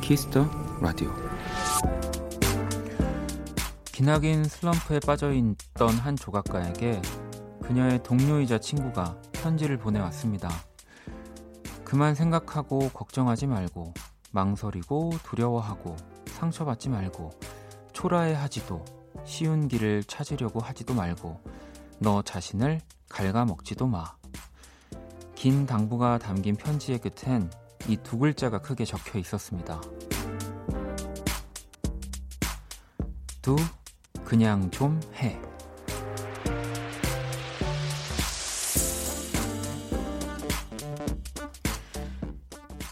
키스더 라디오. 기나긴 슬럼프에 빠져있던 한 조각가에게 그녀의 동료이자 친구가 편지를 보내왔습니다. 그만 생각하고 걱정하지 말고 망설이고 두려워하고 상처받지 말고 초라해하지도 쉬운 길을 찾으려고 하지도 말고 너 자신을 갉아먹지도 마. 긴 당부가 담긴 편지의 끝엔 이 두 글자가 크게 적혀 있었습니다. 두, 그냥 좀 해.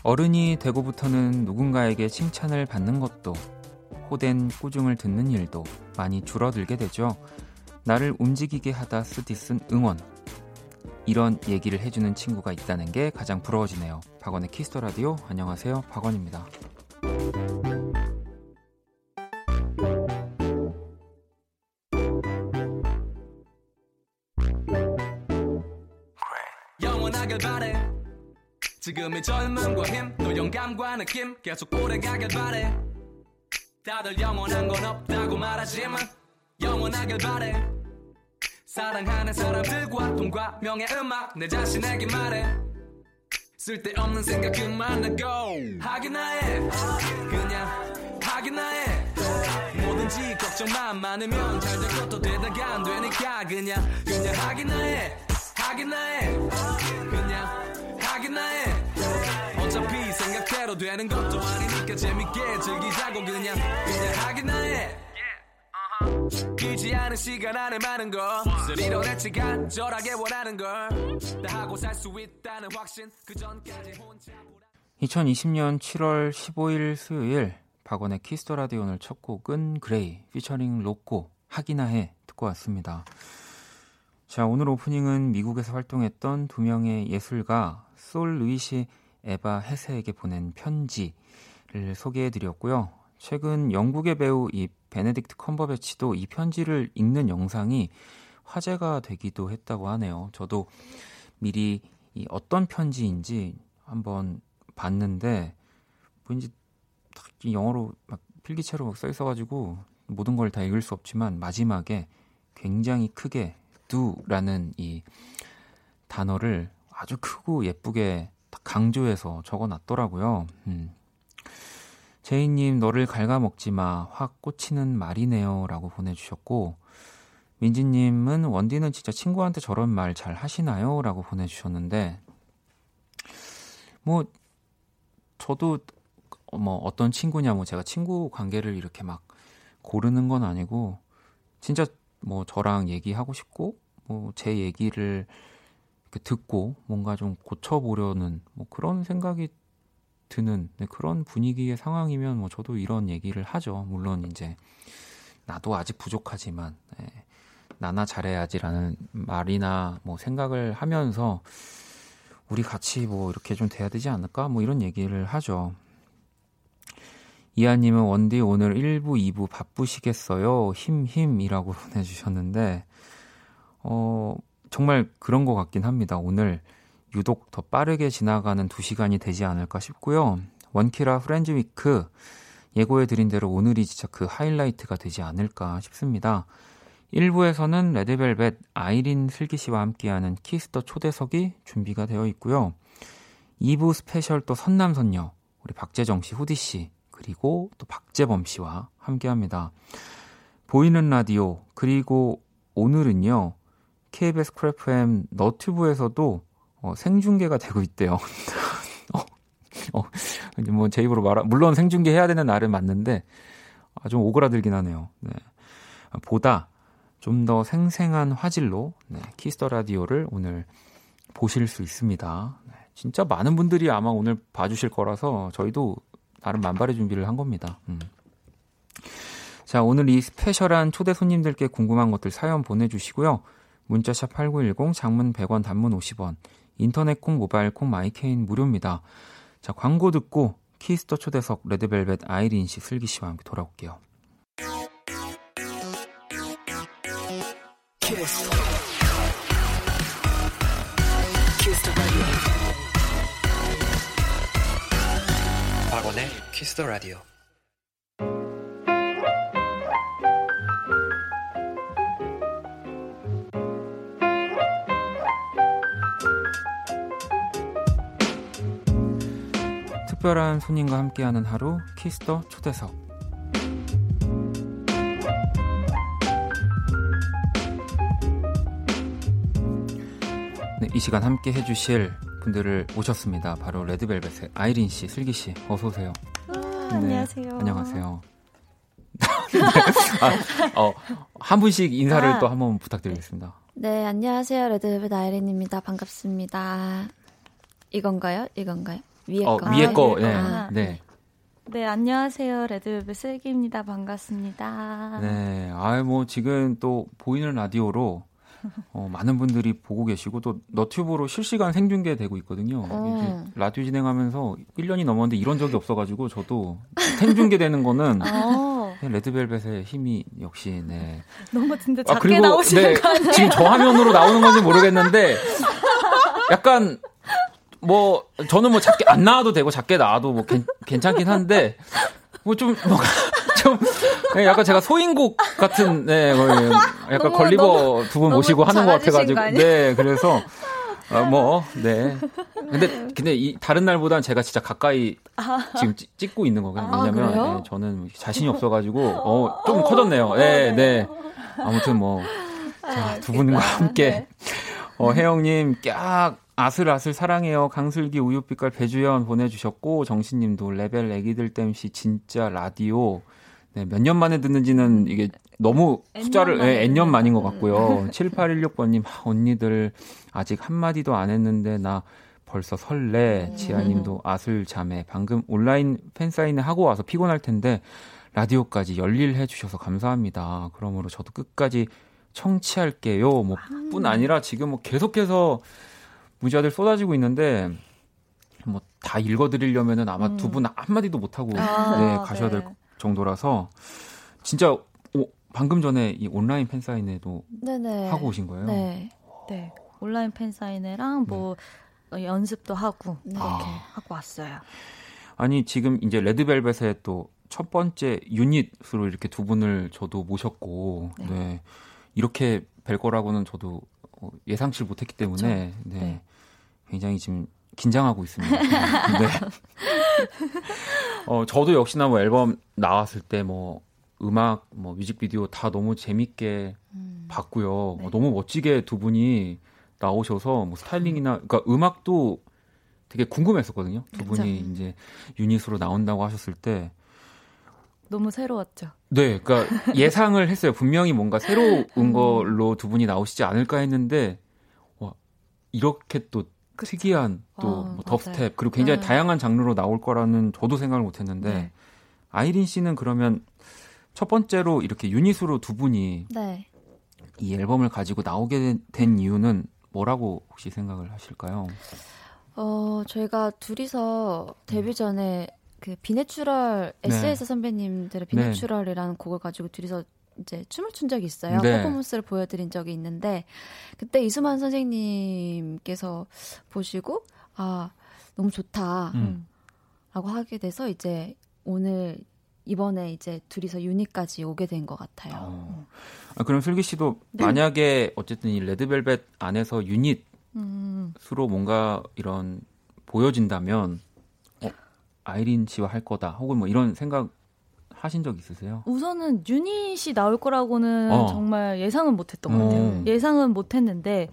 어른이 되고부터는 누군가에게 칭찬을 받는 것도 호된 꾸중을 듣는 일도 많이 줄어들게 되죠. 나를 움직이게 하다 쓰디쓴 응원, 이런 얘기를 해주는 친구가 있다는 게 가장 부러워지네요. 박원의 키스더 라디오. 안녕하세요, 박원입니다. 어차피 생각대로 되는 것도 아니니까 재밌게 즐기자고 그냥 하기나 해. 길지 않은 시간 안에 많은 걸 소리로 대체 간절하게 원하는 걸 다 하고 살 수 있다는 확신 그 전까지 혼자. 2020년 7월 15일 수요일 박원의 키스더 라디오. 오늘 첫 곡은 그레이 피처링 로꼬 하기나 해 듣고 왔습니다. 자, 오늘 오프닝은 미국에서 활동했던 두 명의 예술가 솔 루이시 에바 헤세에게 보낸 편지를 소개해드렸고요. 최근 영국의 배우 이 베네딕트 컴버배치도 이 편지를 읽는 영상이 화제가 되기도 했다고 하네요. 저도 미리 이 어떤 편지인지 한번 봤는데 왠지 딱 영어로 막 필기체로 막 써있어가지고 모든 걸 다 읽을 수 없지만 마지막에 굉장히 크게 do라는 이 단어를 아주 크고 예쁘게 강조해서 적어놨더라고요. 제이님, 너를 갉아먹지마. 확 꽂히는 말이네요 라고 보내주셨고, 민지님은 원디는 진짜 친구한테 저런 말 잘 하시나요? 라고 보내주셨는데, 뭐 저도 뭐 어떤 친구냐, 뭐 제가 친구 관계를 이렇게 막 고르는 건 아니고 진짜 뭐 저랑 얘기하고 싶고 뭐 제 얘기를 듣고 뭔가 좀 고쳐보려는 뭐 그런 생각이 드는 그런 분위기의 상황이면 뭐 저도 이런 얘기를 하죠. 물론 이제 나도 아직 부족하지만 나나 잘해야지라는 말이나 뭐 생각을 하면서 우리 같이 뭐 이렇게 좀 돼야 되지 않을까 뭐 이런 얘기를 하죠. 이하님은 원디 오늘 1부 2부 바쁘시겠어요? 힘이라고 보내주셨는데 정말 그런 것 같긴 합니다. 오늘 유독 더 빠르게 지나가는 2시간이 되지 않을까 싶고요. 원키라 프렌즈 위크 예고해드린 대로 오늘이 진짜 그 하이라이트가 되지 않을까 싶습니다. 1부에서는 레드벨벳 아이린 슬기씨와 함께하는 키스더 초대석이 준비가 되어 있고요. 2부 스페셜 또 선남선녀 우리 박재정씨, 후디씨 그리고 또 박재범씨와 함께합니다. 보이는 라디오 그리고 오늘은요. KBS 크래프엠 너튜브에서도 생중계가 되고 있대요. 뭐 제 입으로 물론 생중계해야 되는 날은 맞는데 좀 오그라들긴 하네요. 네. 보다 좀 더 생생한 화질로 키스더 라디오를 오늘 보실 수 있습니다. 네. 진짜 많은 분들이 아마 오늘 봐주실 거라서 저희도 나름 만발의 준비를 한 겁니다. 자, 오늘 이 스페셜한 초대 손님들께 궁금한 것들 사연 보내주시고요. 문자샵 8910, 장문 100원, 단문 50원, 인터넷콩, 모바일콩, 마이케인 무료입니다. 자, 광고 듣고 키스더 초대석 레드벨벳 아이린씨, 슬기씨와 함께 돌아올게요. 키스. 키스. 키스 더 라디오. 특별한 손님과 함께하는 하루 키스 더 초대석. 네, 이 시간 함께 해주실 분들을 모셨습니다. 바로 레드벨벳의 아이린 씨, 슬기 씨, 어서 오세요. 네, 안녕하세요. 안녕하세요. 한 분씩 인사를 또 한 번 부탁드리겠습니다. 네, 안녕하세요. 레드벨벳 아이린입니다. 반갑습니다. 이건가요? 이건가요? 위에 거. 위에 거. 네. 네. 네, 안녕하세요. 레드벨벳 슬기입니다. 반갑습니다. 네. 뭐 지금 또 보이는 라디오로 많은 분들이 보고 계시고 또 너튜브로 실시간 생중계되고 있거든요. 라디오 진행하면서 1년이 넘었는데 이런 적이 없어가지고 저도 생중계되는 거는 레드벨벳의 힘이 역시 네. 너무 진짜 작게 나오시는 네, 거 아니에요? 지금 저 화면으로 나오는 건지 모르겠는데 약간 뭐 저는 뭐 작게 안 나와도 되고 작게 나와도 뭐 괜찮긴 한데 좀 약간 제가 소인곡 같은 네 거의 약간 걸리버 두 분 모시고 하는 것 같아가지고 네 그래서 근데 이 다른 날보단 제가 진짜 가까이 지금 찍고 있는 거거든요. 왜냐면 네, 저는 자신이 없어가지고 좀 커졌네요. 네 아무튼 뭐 두 분과 함께 혜영님 깍 아슬아슬 사랑해요. 강슬기 우유빛깔 배주연 보내주셨고 정신님도 레벨 애기들 땜시 진짜 라디오 네, 몇 년 만에 듣는지는 이게 너무 숫자를 N년 만인 것 같고요. 7816번님 언니들 아직 한마디도 안 했는데 나 벌써 설레. 지아님도 아슬 자매 방금 온라인 팬사인회 하고 와서 피곤할 텐데 라디오까지 열일해 주셔서 감사합니다. 그러므로 저도 끝까지 청취할게요. 뭐 뿐 아니라 지금 뭐 계속해서 문자들 쏟아지고 있는데 뭐 다 읽어드리려면은 아마 두 분 한마디도 못하고 네, 가셔야 될 정도라서 진짜 방금 전에 이 온라인 팬사인회도 네네. 하고 오신 거예요? 네. 온라인 팬사인회랑 뭐 연습도 하고 이렇게 하고 왔어요. 아니 지금 이제 레드벨벳의 또 첫 번째 유닛으로 이렇게 두 분을 저도 모셨고 네. 이렇게 뵐 거라고는 저도 예상치를 못했기 때문에 네. 굉장히 지금 긴장하고 있습니다. 네. 저도 역시나 뭐 앨범 나왔을 때 뭐 음악, 뭐 뮤직비디오 다 너무 재밌게 봤고요. 네. 너무 멋지게 두 분이 나오셔서 뭐 스타일링이나 그러니까 음악도 되게 궁금했었거든요. 두 분이 이제 유닛으로 나온다고 하셨을 때. 너무 새로웠죠. 네, 그러니까 예상을 했어요. 분명히 뭔가 새로운 걸로 두 분이 나오시지 않을까 했는데 와, 이렇게 또 특이한 또 뭐 덥스텝 그리고 굉장히 다양한 장르로 나올 거라는 저도 생각을 못했는데 아이린 씨는 그러면 첫 번째로 이렇게 유닛으로 두 분이 이 앨범을 가지고 나오게 된 이유는 뭐라고 혹시 생각을 하실까요? 저희가 둘이서 데뷔 전에 그 비내추럴 S.S. 선배님들의 비내추럴이라는 곡을 가지고 둘이서 이제 춤을 춘 적이 있어요. 퍼포먼스를 보여드린 적이 있는데 그때 이수만 선생님께서 보시고 아 너무 좋다라고 하게 돼서 이제 오늘 이번에 이제 둘이서 유닛까지 오게 된 것 같아요. 그럼 슬기 씨도 만약에 어쨌든 이 레드벨벳 안에서 유닛 수로 뭔가 이런 보여진다면. 아이린 씨와 할 거다 혹은 뭐 이런 생각 하신 적 있으세요? 우선은 유닛이 나올 거라고는 정말 예상은 못했던 것 같아요. 예상은 못했는데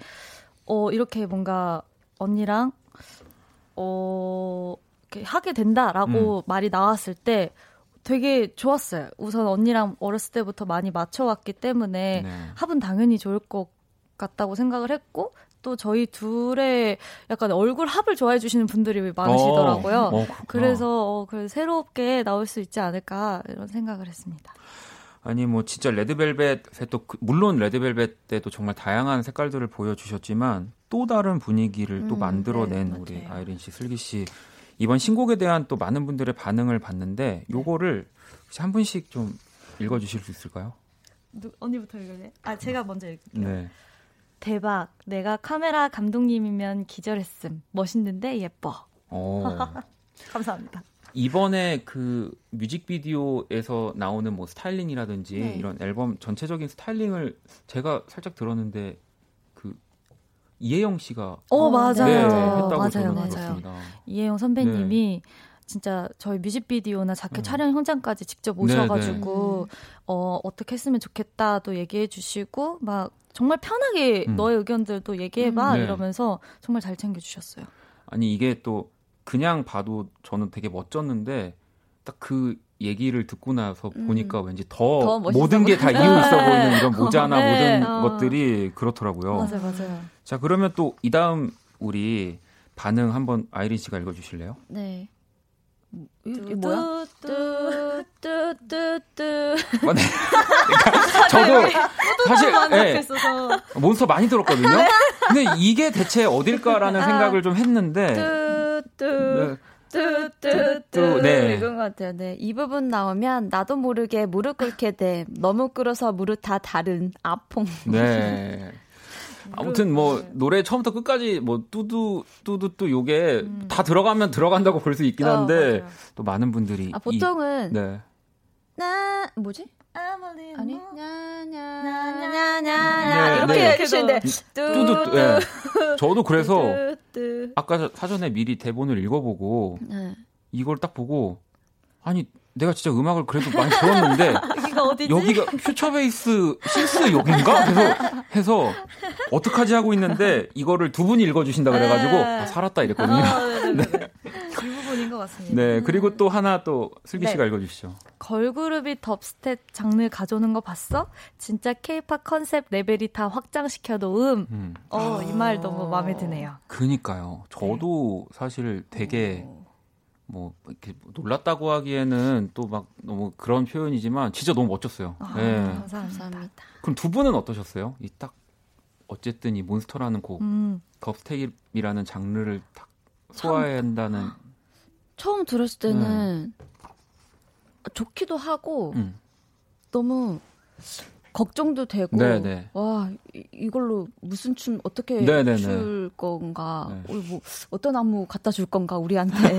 이렇게 뭔가 언니랑 이렇게 하게 된다라고 말이 나왔을 때 되게 좋았어요. 우선 언니랑 어렸을 때부터 많이 맞춰왔기 때문에 합은 당연히 좋을 것 같다고 생각을 했고 또 저희 둘의 약간 얼굴 합을 좋아해 주시는 분들이 많으시더라고요. 그래서 새롭게 나올 수 있지 않을까 이런 생각을 했습니다. 아니 뭐 진짜 레드벨벳에 또 물론 레드벨벳 때도 정말 다양한 색깔들을 보여주셨지만 또 다른 분위기를 또 만들어낸 우리 아이린 씨, 슬기 씨 이번 신곡에 대한 또 많은 분들의 반응을 봤는데 요거를 혹시 한 분씩 좀 읽어주실 수 있을까요? 언니부터 읽을래요? 제가 먼저 읽을게요. 네. 대박. 내가 카메라 감독님이면 기절했음. 멋있는데 예뻐. 감사합니다. 이번에 그 뮤직비디오에서 나오는 뭐 스타일링이라든지 네. 이런 앨범 전체적인 스타일링을 제가 살짝 들었는데 그 이혜영 씨가 맞아요. 네, 했다고 맞아요, 저는 맞아요. 들었습니다. 이혜영 선배님이 네. 진짜 저희 뮤직비디오나 자켓 촬영 현장까지 직접 오셔가지고 어떻게 했으면 좋겠다도 얘기해 주시고 막 정말 편하게 너의 의견들도 얘기해봐 네. 이러면서 정말 잘 챙겨주셨어요. 아니 이게 또 그냥 봐도 저는 되게 멋졌는데 딱 그 얘기를 듣고 나서 보니까 왠지 더 모든 게 다 이유 있어 보이는 이런 모자나 네. 모든 것들이 그렇더라고요. 맞아요. 맞아요. 자 그러면 또 이 다음 우리 반응 한번 아이린 씨가 읽어주실래요? 네. 뭐야? 뚜뚜뚜뚜. 저도 사실 네, 몬스터 많이 들었거든요. 근데 이게 대체 어딜까라는 생각을 좀 했는데. 뚜뚜뚜뚜. 네. 이건 것 같아요. 네. 이 부분 나오면 나도 모르게 무릎 꿇게 돼. 너무 꿇어서 무릎 다 다른 아퐁. 네. 아무튼 뭐 노래 처음부터 끝까지 뭐 뚜두뚜 요게 다 들어가면 들어간다고 볼 수 있긴 한데 또 많은 분들이 보통은 네. 나 뭐지? 아니 나나나나 이렇게 해주는데 뚜두뚜 예. 저도 그래서 아까 사전에 미리 대본을 읽어보고 이걸 딱 보고 아니 내가 진짜 음악을 그래도 많이 들었는데 여기가 어디지? 여기가 퓨처베이스 실스 여긴가? 해서 어떡하지 하고 있는데 이거를 두 분이 읽어주신다 그래가지고 아, 살았다 이랬거든요. 네. 이 부분인 것 같습니다. 네, 그리고 또 하나 또 슬기 씨가 읽어주시죠. 걸그룹이 덥스텝 장르 가져오는 거 봤어? 진짜 K-POP 컨셉 레벨이 다 확장시켜 놓음. 이 말 너무 마음에 드네요. 그니까요. 저도 사실 되게 뭐 이렇게 놀랐다고 하기에는 또 막 너무 그런 표현이지만 진짜 너무 멋졌어요. 아, 네. 감사합니다. 그럼 두 분은 어떠셨어요? 이 딱 어쨌든 이 몬스터라는 곡, 덥스텝이라는 장르를 딱 소화한다는. 처음 들었을 때는 좋기도 하고 너무 걱정도 되고 와 이걸로 무슨 춤 어떻게 출 건가 우리 뭐 어떤 안무 갖다 줄 건가 우리한테.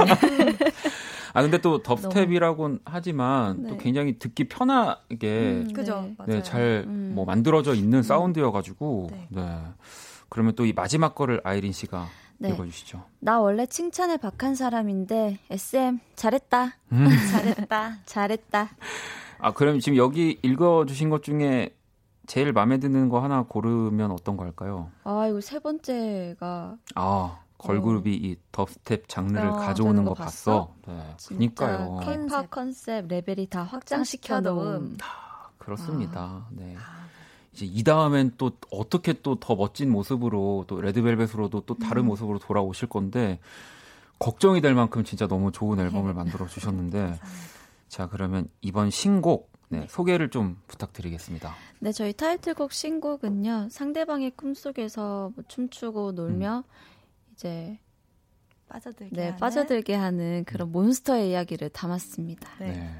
아 근데 또 덥스텝이라고는 하지만 또 굉장히 듣기 편하게 그죠 네, 잘 뭐 만들어져 있는 사운드여가지고 그러면 또 이 마지막 거를 아이린 씨가 읽어주시죠. 나 원래 칭찬에 박한 사람인데 SM 잘했다 잘했다. 아, 그럼 지금 여기 읽어주신 것 중에 제일 마음에 드는 거 하나 고르면 어떤 걸까요? 아, 이거 세 번째가. 아, 걸그룹이 이 덥스텝 장르를 가져오는 거 봤어? 네, 그니까요. K-POP 컨셉 레벨이 다 확장시켜 놓음. 아, 그렇습니다. 네. 이제 이 다음엔 또 어떻게 또 더 멋진 모습으로 또 레드벨벳으로도 또 다른 모습으로 돌아오실 건데 걱정이 될 만큼 진짜 너무 좋은 앨범을 만들어 주셨는데 자 그러면 이번 신곡 소개를 좀 부탁드리겠습니다. 네, 저희 타이틀곡 신곡은요. 상대방의 꿈속에서 뭐 춤추고 놀며 이제 빠져들게 하는 그런 몬스터의 이야기를 담았습니다. 네.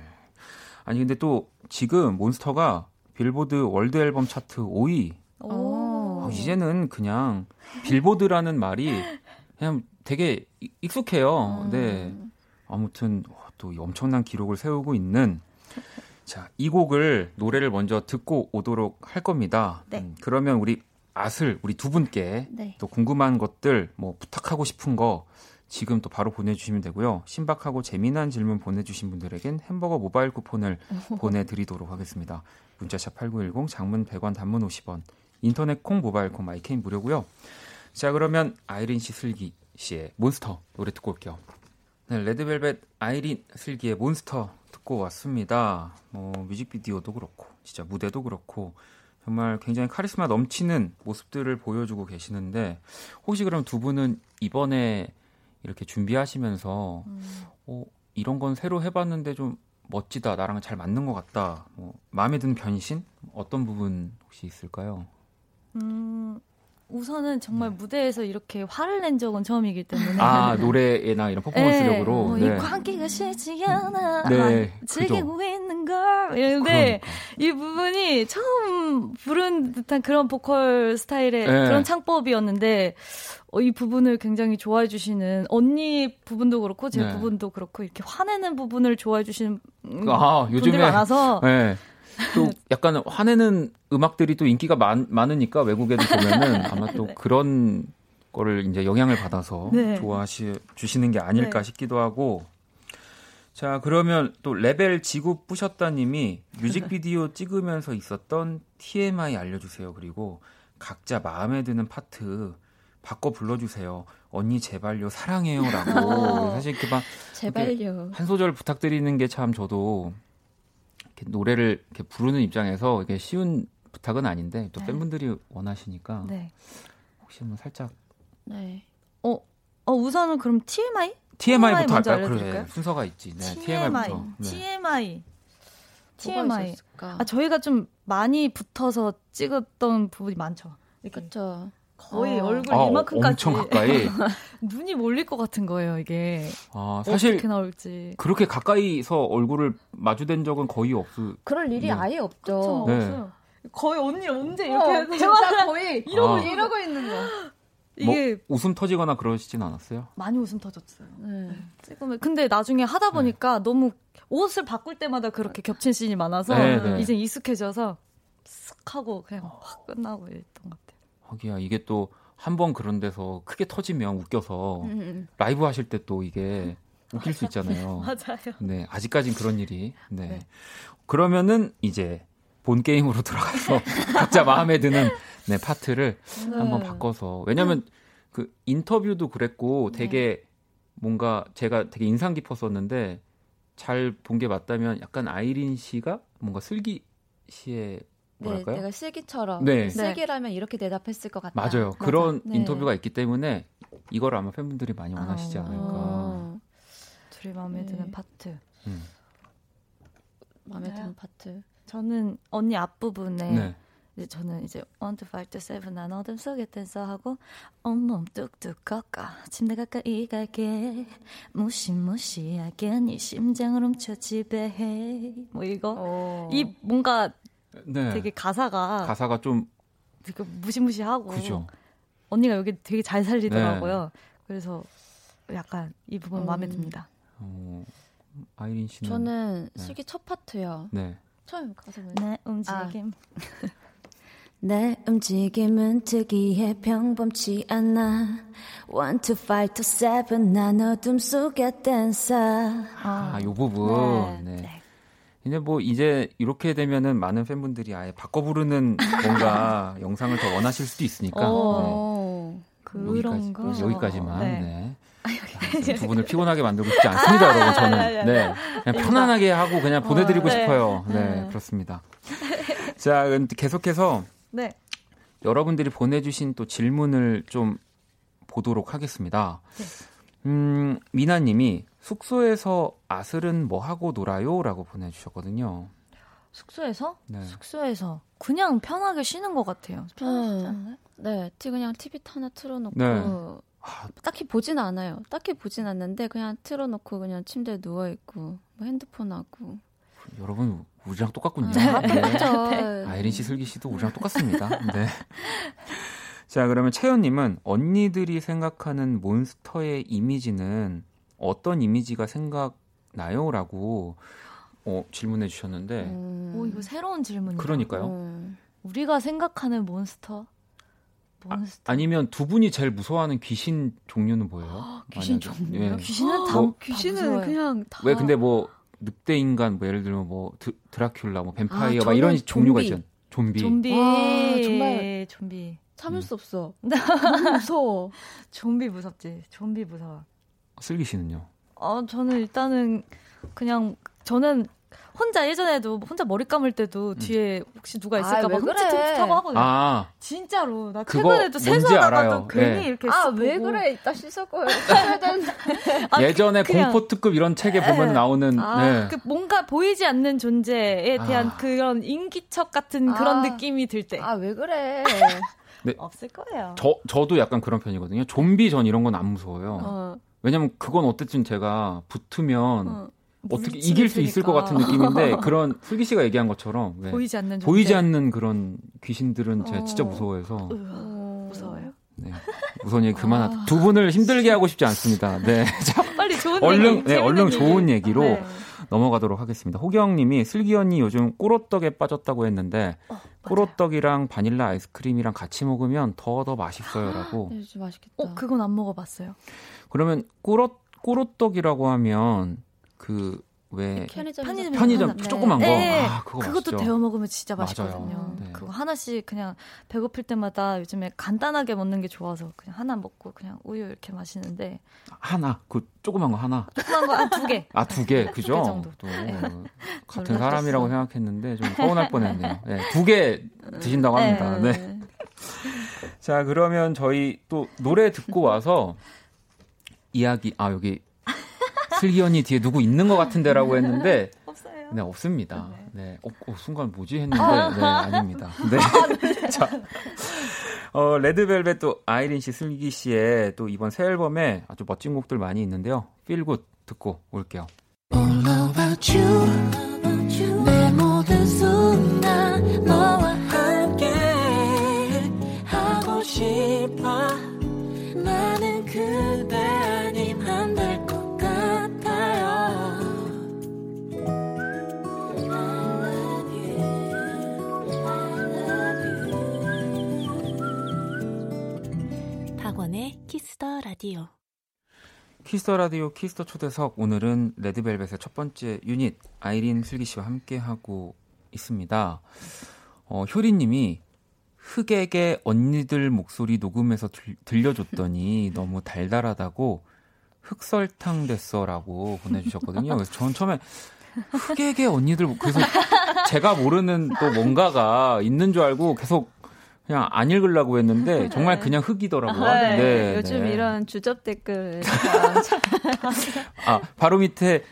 아니 근데 또 지금 몬스터가 빌보드 월드 앨범 차트 5위. 오. 이제는 그냥 빌보드라는 말이 그냥 되게 익숙해요. 네. 아무튼 또 이 엄청난 기록을 세우고 있는 자, 이 곡을 노래를 먼저 듣고 오도록 할 겁니다. 네. 그러면 우리 두 분께 또 궁금한 것들 뭐 부탁하고 싶은 거 지금 또 바로 보내주시면 되고요. 신박하고 재미난 질문 보내주신 분들에겐 햄버거 모바일 쿠폰을 보내드리도록 하겠습니다. 문자샵 8910 장문 100원 단문 50원 인터넷 콩 모바일 콩 마이케인 무료고요. 자 그러면 아이린 씨 슬기 씨의 몬스터 노래 듣고 올게요. 네, 레드벨벳 아이린 슬기의 몬스터 듣고 왔습니다. 뮤직비디오도 그렇고 진짜 무대도 그렇고 정말 굉장히 카리스마 넘치는 모습들을 보여주고 계시는데 혹시 그럼 두 분은 이번에 이렇게 준비하시면서 이런 건 새로 해봤는데 좀 멋지다, 나랑 잘 맞는 것 같다, 마음에 드는 변신? 어떤 부분 혹시 있을까요? 우선은 정말 네. 무대에서 이렇게 화를 낸 적은 처음이기 때문에 아 노래나 이런 퍼포먼스력으로 네. 입고 한끼가 쉬지 않아 네. 즐기고 그죠. 있는 걸 이런데 그러니까. 이 부분이 처음 부른 듯한 그런 보컬 스타일의 네. 그런 창법이었는데 이 부분을 굉장히 좋아해 주시는 언니 부분도 그렇고 제 네. 부분도 그렇고 이렇게 화내는 부분을 좋아해 주시는 분들이 많아서 네. 또 약간 화내는 음악들이 또 인기가 많으니까 외국에도 보면은 아마 또 네. 그런 거를 이제 영향을 받아서 네. 좋아하시 주시는 게 아닐까 네. 싶기도 하고 자 그러면 또 레벨 지구 뿌셨다님이 뮤직비디오 찍으면서 있었던 TMI 알려주세요 그리고 각자 마음에 드는 파트 바꿔 불러주세요. 언니 제발요 사랑해요라고 사실 이렇게 막 제발요 한 소절 부탁드리는 게 참 저도 이렇게 노래를 이렇게 부르는 입장에서 이렇게 쉬운 부탁은 아닌데 또 네. 팬분들이 원하시니까 네. 혹시 뭐 살짝 네. 우선은 그럼 TMI부터 먼저 알려드릴까요? 그래, 순서가 있지. 네, TMI부터. 네. TMI. 저희가 좀 많이 붙어서 찍었던 부분이 많죠. 그렇죠. 거의 얼굴 이만큼까지 엄청 가까이 눈이 몰릴 것 같은 거예요 이게 사실 어떻게 나올지 그렇게 가까이서 얼굴을 마주댄 적은 거의 없을 그럴 일이 네. 아예 없죠 그쵸, 네. 없어요. 거의 언니 언제 이렇게 대화를 거의 이러고 있는 거 이게 뭐, 웃음 터지거나 그러시진 않았어요? 많이 웃음 터졌어요 네. 근데 나중에 하다 보니까 네. 너무 옷을 바꿀 때마다 그렇게 겹친 씬이 많아서 네, 네. 이제 익숙해져서 쓱 하고 그냥 확 끝나고 이랬던 것 같아요 거기야 이게 또 한 번 그런 데서 크게 터지면 웃겨서 라이브 하실 때 또 이게 웃길 수 있잖아요. 맞아요. 네, 아직까진 그런 일이. 네. 네. 그러면은 이제 본 게임으로 들어가서 각자 마음에 드는 네, 파트를 한번 바꿔서 왜냐면 그 인터뷰도 그랬고 되게 뭔가 제가 되게 인상 깊었었는데 잘 본 게 맞다면 약간 아이린 씨가 뭔가 슬기 씨의 뭐랄까요? 네, 내가 슬기처럼 네. 슬기라면 이렇게 대답했을 것 같다. 맞아요. 맞아. 그런 네. 인터뷰가 있기 때문에 이걸 아마 팬분들이 많이 원하시지 않을까. 둘이 마음에 드는 파트. 마음에 드는 파트. 저는 언니 앞부분에 네. 이제 저는 이제 1, 2, 5, 2, 7 난 어둠 속에 댄서 하고 온몸 뚝뚝 꺾어 침대 가까이 갈게 무시무시하게 네 심장을 훔쳐 지배해 뭐 이거 이 뭔가 네. 되게 가사가 좀 되게 무시무시하고 그죠. 언니가 여기 되게 잘 살리더라고요. 네. 그래서 약간 이 부분 마음에 듭니다. 아이린 씨는 저는 슬기 네. 첫 파트요. 네. 처음 가사는 내 움직임. 내 움직임은 특이해 평범치 않아 1, 2, 5, 2, 7 난 어둠 속에 댄서 요 부분. 네. 네. 근데 뭐 이제 이렇게 되면은 많은 팬분들이 아예 바꿔 부르는 뭔가 영상을 더 원하실 수도 있으니까 네. 여기까지만 네. 네. 두 분을 피곤하게 만들고 싶지 않습니다, 여러분. 저는 네. 그냥 편안하게 하고 그냥 보내드리고 네. 싶어요. 네, 그렇습니다. 자, 계속해서 네. 여러분들이 보내주신 또 질문을 좀 보도록 하겠습니다. 네. 미나님이 숙소에서 아슬은 뭐 하고 놀아요? 라고 보내주셨거든요. 숙소에서? 네. 숙소에서 그냥 편하게 쉬는 것 같아요. 편하게 쉬잖아요? 네. 그냥 TV 하나 틀어놓고 네. 딱히 보진 않아요. 딱히 보진 않는데 그냥 틀어놓고 그냥 침대에 누워있고 뭐 핸드폰하고 여러분 우리랑 똑같군요. 네. 네. 아이린 씨, 슬기 씨도 우리랑 똑같습니다. 네. 자 그러면 채연님은 언니들이 생각하는 몬스터의 이미지는 어떤 이미지가 생각나요? 라고 질문해 주셨는데 이거 새로운 질문이에요. 그러니까요. 우리가 생각하는 몬스터? 아니면 두 분이 제일 무서워하는 귀신 종류는 뭐예요? 귀신 종류요? 예. 귀신은 그냥 다. 왜 근데 뭐 늑대인간 뭐 예를 들면 뭐 드라큘라 뭐 뱀파이어 막 이런 종류가 있잖아요. 좀비. 와, 정말 좀비. 참을 수 없어. 무서워. 좀비 무섭지. 좀비 무서워. 슬기 씨는요? 저는 일단은 그냥 저는 혼자 예전에도 혼자 머리 감을 때도 뒤에 혹시 누가 있을까 봐 흠칫흠칫하고 하거든요. 진짜로 나 최근에도 세수하다가도 괜히 네. 이렇게 왜 그래 이따 씻을 거예요. 예전에 공포특급 이런 책에 보면 나오는 네. 그 뭔가 보이지 않는 존재에 대한 그런 인기척 같은 그런 느낌이 들 때 왜 그래 네. 없을 거예요. 저도 약간 그런 편이거든요. 좀비 전 이런 건 안 무서워요. 왜냐면 그건 어쨌든 제가 붙으면 어떻게 이길 수 있을 것 같은 느낌인데 그런 슬기 씨가 얘기한 것처럼 왜? 보이지 않는 그런 귀신들은 제가 진짜 무서워해서 무서워요. 네, 우선 얘기 그만하자. 두 분을 힘들게 하고 싶지 않습니다. 네, 자, 빨리 좋은 얘기. 네, 얼른 좋은 얘기로 네. 넘어가도록 하겠습니다. 호경님이 슬기 언니 요즘 꼬로떡에 빠졌다고 했는데 꼬로떡이랑 바닐라 아이스크림이랑 같이 먹으면 더 맛있어요라고. 진짜 맛있겠다. 그건 안 먹어봤어요. 그러면 꼬로떡이라고 하면 그 왜 편의점 조그만 거. 네. 아, 그것도 데워 먹으면 진짜 맛있거든요. 네. 그거 하나씩 그냥 배고플 때마다 요즘에 간단하게 먹는 게 좋아서 그냥 하나 먹고 그냥 우유 이렇게 마시는데 하나 그 조그만 거 하나. 조그만 거 두 개 그죠? 두 개 정도. 또 네. 같은 사람이라고 생각했는데 좀 서운할 뻔했네요. 네, 두 개 드신다고 합니다. 네. 자 그러면 저희 또 노래 듣고 와서 이야기 여기. 슬기 언니 뒤에 누구 있는 것 같은데라고 했는데 없어요. 네 없습니다. 네, 순간 뭐지 했는데 네 아닙니다. 네, 자, 레드벨벳 또 아이린 씨, 슬기 씨의 또 이번 새 앨범에 아주 멋진 곡들 많이 있는데요. Feel Good 듣고 올게요. All about you, 내 모든 순간 너와 함께 하고 싶어 나는 그대 아니면 될 것. 키스더라디오 키스더 초대석 오늘은 레드벨벳의 첫 번째 유닛 아이린 슬기씨와 함께하고 있습니다. 효리님이 흑에게 언니들 목소리 녹음해서 들려줬더니 너무 달달하다고 흑설탕 됐어라고 보내주셨거든요. 그래서 전 처음에 흑에게 언니들 그래서 제가 모르는 또 뭔가가 있는 줄 알고 계속 그냥 안 읽으려고 했는데 정말 그냥 흑이더라고요. 네, 요즘 이런 주접 댓글 바로 밑에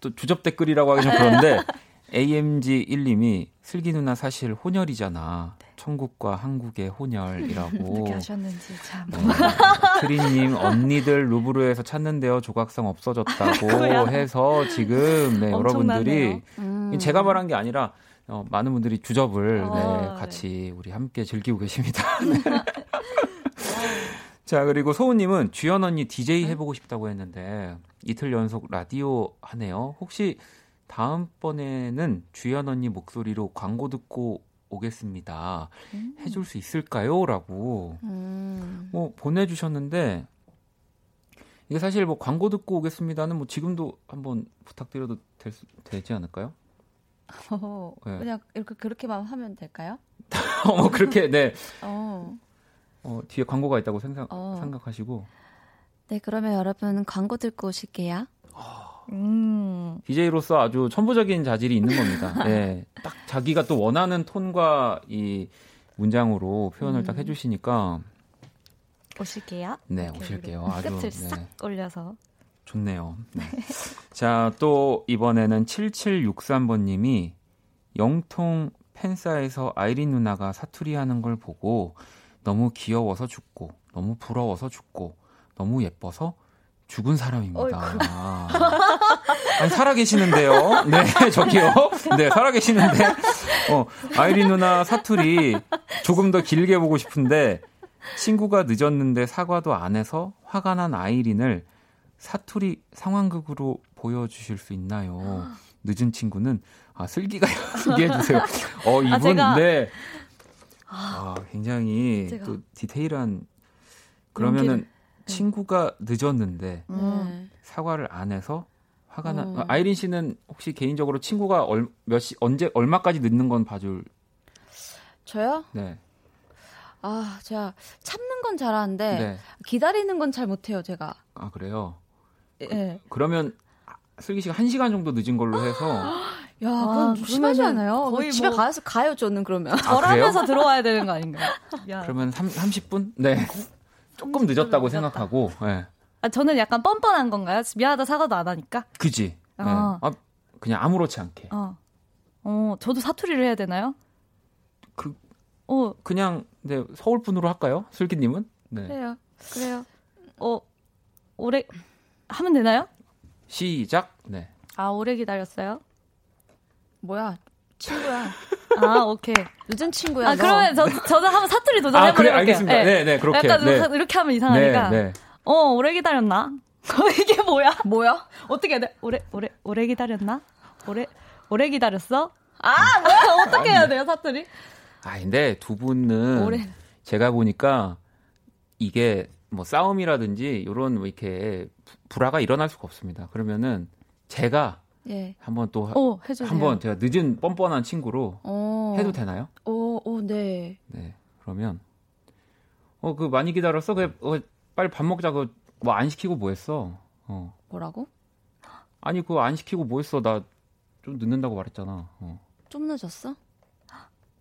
또 주접 댓글이라고 하기 좀 그런데 AMG1님이 슬기 누나 사실 혼혈이잖아. 네. 천국과 한국의 혼혈이라고. 어떻게 하셨는지 참. 트리님 언니들 루브르에서 찾는데요. 조각상 없어졌다고 해서 지금 네, 여러분들이 제가 말한 게 아니라 많은 분들이 주접을 같이 우리 함께 즐기고 계십니다. 네. 자 그리고 소우님은 주연 언니 DJ 해보고 싶다고 했는데 이틀 연속 라디오 하네요. 혹시 다음번에는 주연 언니 목소리로 광고 듣고 오겠습니다. 해줄 수 있을까요? 라고 뭐 보내주셨는데 이게 사실 뭐 광고 듣고 오겠습니다는 뭐 지금도 한번 부탁드려도 되지 않을까요? 네. 그냥 이렇게 그렇게만 하면 될까요? 그렇게 네. 뒤에 광고가 있다고 생각하시고. 네, 그러면 여러분 광고 듣고 오실게요. DJ로서 아주 천부적인 자질이 있는 겁니다. 네, 딱 자기가 또 원하는 톤과 이 문장으로 표현을 딱 해주시니까 오실게요. 네, 오실게요. 아주 끝을 싹 올려서. 좋네요. 네. 자, 또 이번에는 7763번님이 영통 팬싸에서 아이린 누나가 사투리하는 걸 보고 너무 귀여워서 죽고 너무 부러워서 죽고 너무 예뻐서 죽은 사람입니다. 아니, 살아계시는데요. 네, 저기요. 네, 살아계시는데 아이린 누나 사투리 조금 더 길게 보고 싶은데 친구가 늦었는데 사과도 안 해서 화가 난 아이린을 사투리 상황극으로 보여주실 수 있나요? 늦은 친구는 슬기가 얘기해주세요. 이분 근데 굉장히 또 디테일한 그러면은 용기를. 친구가 늦었는데 사과를 안 해서 화가 나. 아이린 씨는 혹시 개인적으로 친구가 언제 얼마까지 늦는 건 봐줄? 저요? 네. 제가 참는 건 잘하는데 기다리는 건 잘 못해요, 제가. 그래요? 네. 그러면 슬기 씨가 1시간 정도 늦은 걸로 해서 그건 심하지 않아요? 거의 집에 가요 저는 그러면. 절하면서 들어와야 되는 거 아닌가요? 그러면 30분? 네. 조금 늦었다고 생각하고. 네. 저는 약간 뻔뻔한 건가요? 미안하다 사과도 안 하니까? 그지. 네. 그냥 아무렇지 않게. 저도 사투리를 해야 되나요? 그냥 근데 서울 분으로 할까요? 슬기님은? 네. 그래요. 오래 하면 되나요? 시작. 네. 아, 오래 기다렸어요? 뭐야, 친구야. 아, 오케이. 늦은 친구야. 아, 너. 그러면 저도 한번 사투리 도전해볼게요. 아, 그래, 알겠습니다. 네, 그렇게. 약간 네. 이렇게 하면 이상하니까. 네. 오래 기다렸나? 이게 뭐야? 어떻게 해야 돼? 오래 기다렸나? 오래 기다렸어? 아, 뭐야? 어떻게 해야 돼요, 사투리? 아, 근데 두 분은 제가 보니까 이게 뭐 싸움이라든지 이런 뭐 이렇게 불화가 일어날 수가 없습니다. 그러면은 제가 한번 또 한번 제가 늦은 뻔뻔한 친구로 해도 되나요? 네. 그러면 그 많이 기다렸어? 그래, 빨리 밥 먹자. 그 뭐 안 시키고 뭐 했어? 뭐라고? 아니, 그거 안 시키고 뭐 했어? 나 좀 늦는다고 말했잖아. 좀 늦었어?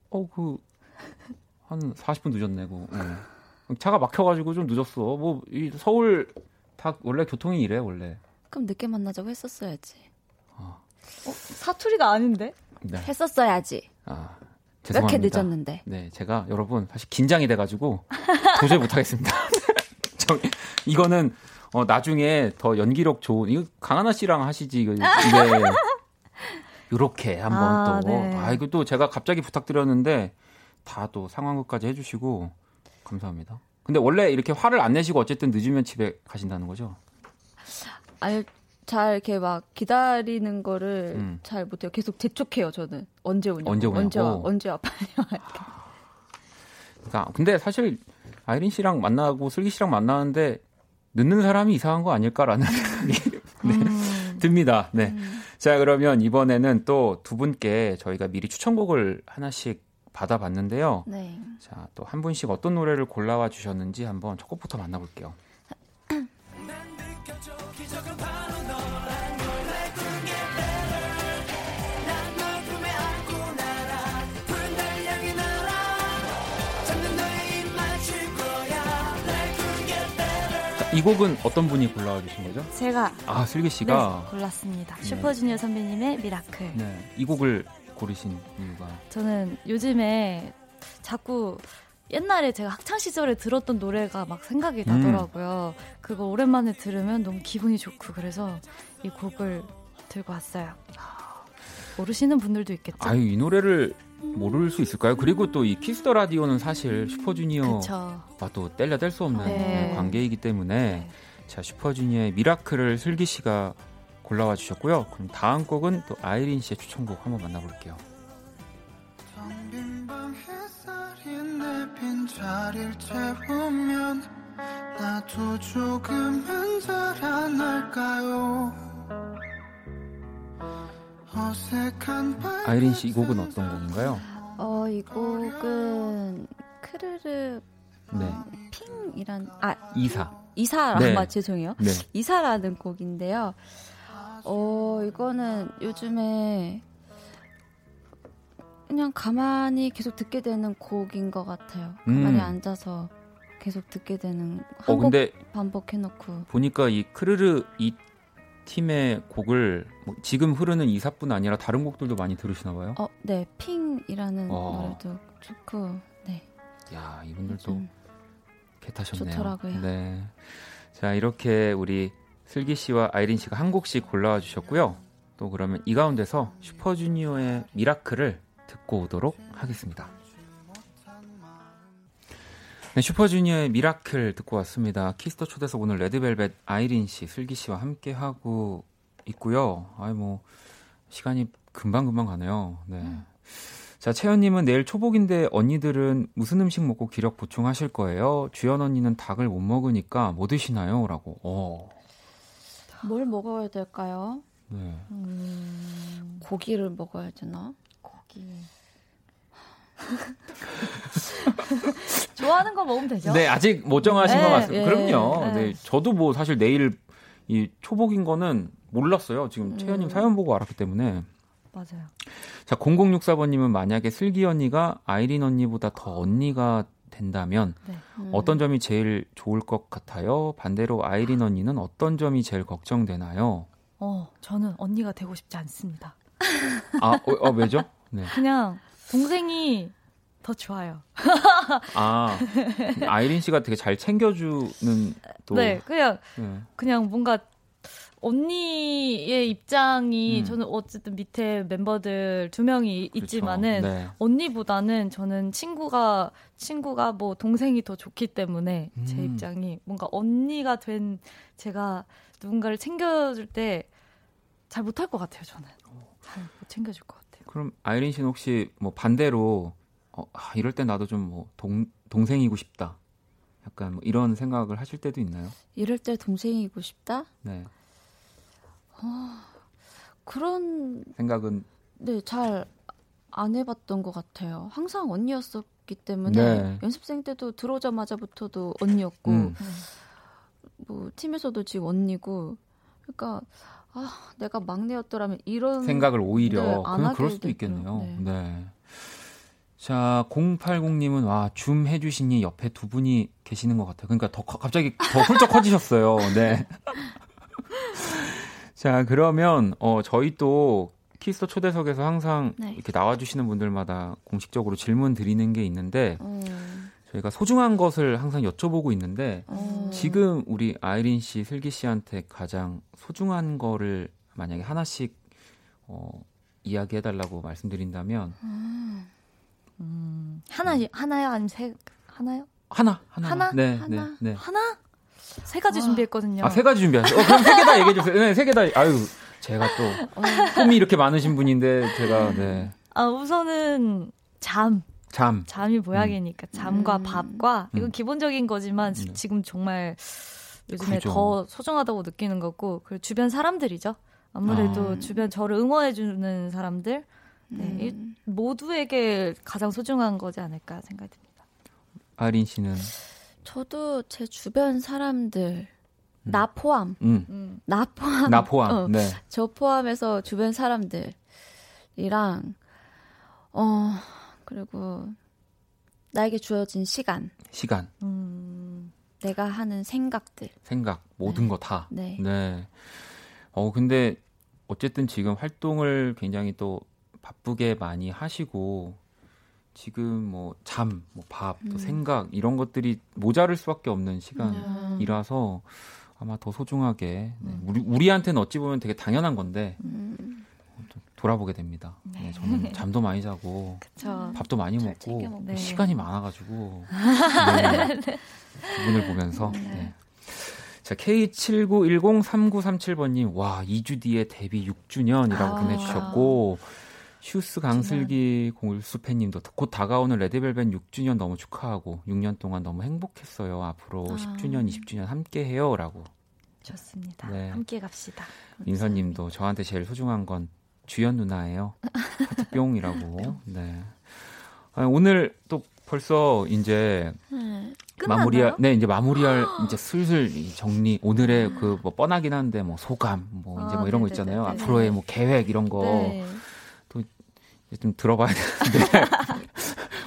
한 40분 늦었네, 차가 막혀가지고 좀 늦었어. 뭐, 이 서울 다 원래 교통이 이래, 원래. 그럼 늦게 만나자고 했었어야지. 사투리가 아닌데? 네. 했었어야지. 아, 죄송합니다. 왜 이렇게 늦었는데? 네, 제가 여러분, 사실 긴장이 돼가지고 도저히 못하겠습니다. 이거는 나중에 더 연기력 좋은, 이거 강하나 씨랑 하시지, 이거. 이렇게 한번 이거 또 제가 갑자기 부탁드렸는데 다 또 상황극까지 해주시고 감사합니다. 근데 원래 이렇게 화를 안 내시고 어쨌든 늦으면 집에 가신다는 거죠? 아니, 잘 이렇게 막 기다리는 거를 잘 못해요. 계속 재촉해요, 저는. 언제 오냐고. 그러니까 근데 사실 아이린 씨랑 만나고 슬기 씨랑 만나는데 늦는 사람이 이상한 거 아닐까라는 생각이 듭니다. 네. 자, 그러면 이번에는 또 두 분께 저희가 미리 추천곡을 하나씩 받아봤는데요. 네. 자, 또 한 분씩 어떤 노래를 골라와 주셨는지 한번 첫 곡부터 만나볼게요. 이 곡은 어떤 분이 골라주신 거죠? 제가. 아, 슬기 씨가. 네, 골랐습니다. 슈퍼주니어 선배님의 미라클. 네, 이 곡을 고르신 이유가? 저는 요즘에 자꾸 옛날에 제가 학창 시절에 들었던 노래가 막 생각이 나더라고요. 그거 오랜만에 들으면 너무 기분이 좋고, 그래서 이 곡을 들고 왔어요. 모르시는 분들도 있겠죠. 아유, 이 노래를 모를 수 있을까요? 그리고 또 이 키스 더 라디오는 사실 슈퍼주니어와 또 뗄려 뗄 수 없는 관계이기 때문에 자, 슈퍼주니어의 미라클을 슬기 씨가 골라와 주셨고요. 그럼 다음 곡은 또 아이린 씨의 추천곡 한번 만나볼게요. 정빈방 햇살이 내빈 자리를 채우면 나도 조금은 자라날까요? 아이린 씨, 이 곡은 어떤 곡인가요? 이 곡은 크르르 핑이란 이사라는 죄송해요. 네. 이사라는 곡인데요. 이거는 요즘에 그냥 가만히 계속 듣게 되는 곡인 것 같아요. 가만히 앉아서 계속 듣게 되는 한 곡 반복해놓고 보니까 이 크르르 이 팀의 곡을 뭐 지금 흐르는 이사뿐 아니라 다른 곡들도 많이 들으시나 봐요? 네. 핑이라는 노래도 좋고. 네. 야, 이분들도 개타셨네요. 좋더라고요. 네. 자, 이렇게 우리 슬기 씨와 아이린 씨가 한 곡씩 골라와 주셨고요. 또 그러면 이 가운데서 슈퍼주니어의 미라클을 듣고 오도록 하겠습니다. 네, 슈퍼주니어의 미라클 듣고 왔습니다. 키스터 초대석 오늘 레드벨벳 아이린 씨, 슬기 씨와 함께 하고 있고요. 아이, 뭐 시간이 금방금방 가네요. 네. 자, 채연님은 내일 초복인데 언니들은 무슨 음식 먹고 기력 보충하실 거예요? 주연 언니는 닭을 못 먹으니까 뭐 드시나요? 라고. 뭘 먹어야 될까요? 네. 고기를 먹어야 되나? 고기. 좋아하는 거 먹으면 되죠? 네, 아직 못 정하신 것 같습니다. 그럼요. 네, 저도 뭐 사실 내일 이 초복인 거는 몰랐어요. 지금 채연님 사연 보고 알았기 때문에. 맞아요. 자, 0064번님은 만약에 슬기 언니가 아이린 언니보다 더 언니가 된다면 어떤 점이 제일 좋을 것 같아요? 반대로 아이린 언니는 어떤 점이 제일 걱정되나요? 저는 언니가 되고 싶지 않습니다. 왜죠? 네. 그냥 동생이 더 좋아요. 아, 아이린 씨가 되게 잘 챙겨주는 또. 네, 그냥 뭔가 언니의 입장이 저는 어쨌든 밑에 멤버들 두 명이 그렇죠. 있지만은 네. 언니보다는 저는 친구가 뭐 동생이 더 좋기 때문에 제 입장이 뭔가 언니가 된 제가 누군가를 챙겨줄 때 잘 못할 것 같아요. 저는 잘 못 챙겨줄 것 같아요. 그럼 아이린 씨는 혹시 뭐 반대로 이럴 때 나도 좀 뭐 동생이고 싶다 약간 뭐 이런 생각을 하실 때도 있나요? 이럴 때 동생이고 싶다? 네. 그런 생각은 네, 잘 안 해봤던 것 같아요. 항상 언니였었기 때문에 네. 연습생 때도 들어오자마자부터도 언니였고 뭐 팀에서도 지금 언니고 그러니까 내가 막내였더라면 이런 생각을 오히려 네, 그냥 그럴 수도 있겠네요. 네. 네. 자, 080님은 와, 줌 해주시니 옆에 두 분이 계시는 것 같아요. 그러니까 갑자기 더 훌쩍 커지셨어요. 네. 자, 그러면 저희 또 키스터 초대석에서 항상 네. 이렇게 나와주시는 분들마다 공식적으로 질문 드리는 게 있는데 저희가 소중한 것을 항상 여쭤보고 있는데 지금 우리 아이린 씨, 슬기 씨한테 가장 소중한 거를 만약에 하나씩 이야기해달라고 말씀드린다면 하나요? 아니면 세 하나요? 하나? 네. 하나? 세 가지 준비했거든요. 세 가지 준비하세요. 그럼 세 개 다 얘기해주세요. 네, 세 개 다. 아유, 제가 또 꿈이 이렇게 많으신 분인데 제가 네. 우선은 잠. 잠이 보약이니까 잠과 밥과 이건 기본적인 거지만 지금 정말 요즘에 그죠. 더 소중하다고 느끼는 거고 그리고 주변 사람들이죠. 아무래도 주변 저를 응원해주는 사람들 네, 모두에게 가장 소중한 거지 않을까 생각이 듭니다. 아린 씨는? 저도 제 주변 사람들 나 포함 네. 저 포함해서 주변 사람들이랑 그리고 나에게 주어진 시간 내가 하는 생각 모든 네. 거 다 네. 근데 어쨌든 지금 활동을 굉장히 또 바쁘게 많이 하시고 지금 뭐 잠, 뭐 밥, 또 생각 이런 것들이 모자랄 수밖에 없는 시간이라서 아마 더 소중하게 네, 우리한테는 어찌 보면 되게 당연한 건데 돌아보게 됩니다. 네. 네, 저는 잠도 많이 자고 그쵸. 밥도 많이 먹고 네. 시간이 많아가지고 네, 그분을 보면서 네. 자, K79103937번님 와 2주 뒤에 데뷔 6주년이라고 보내주셨고 슈스 강슬기 공울수팬님도 곧 다가오는 레드벨벳 6주년 너무 축하하고 6년 동안 너무 행복했어요. 앞으로 10주년, 20주년 함께해요. 라고. 좋습니다. 네. 함께 갑시다. 민서님도 저한테 제일 소중한 건 주연 누나예요. 하트뿅이라고. 네. 오늘 또 벌써 이제 마무리할 이제 슬슬 정리 오늘의 그 뭐 뻔하긴 한데 뭐 소감 뭐 이제 뭐 이런 거 있잖아요. 네네네. 앞으로의 뭐 계획 이런 거. 네. 좀 들어봐야 되는데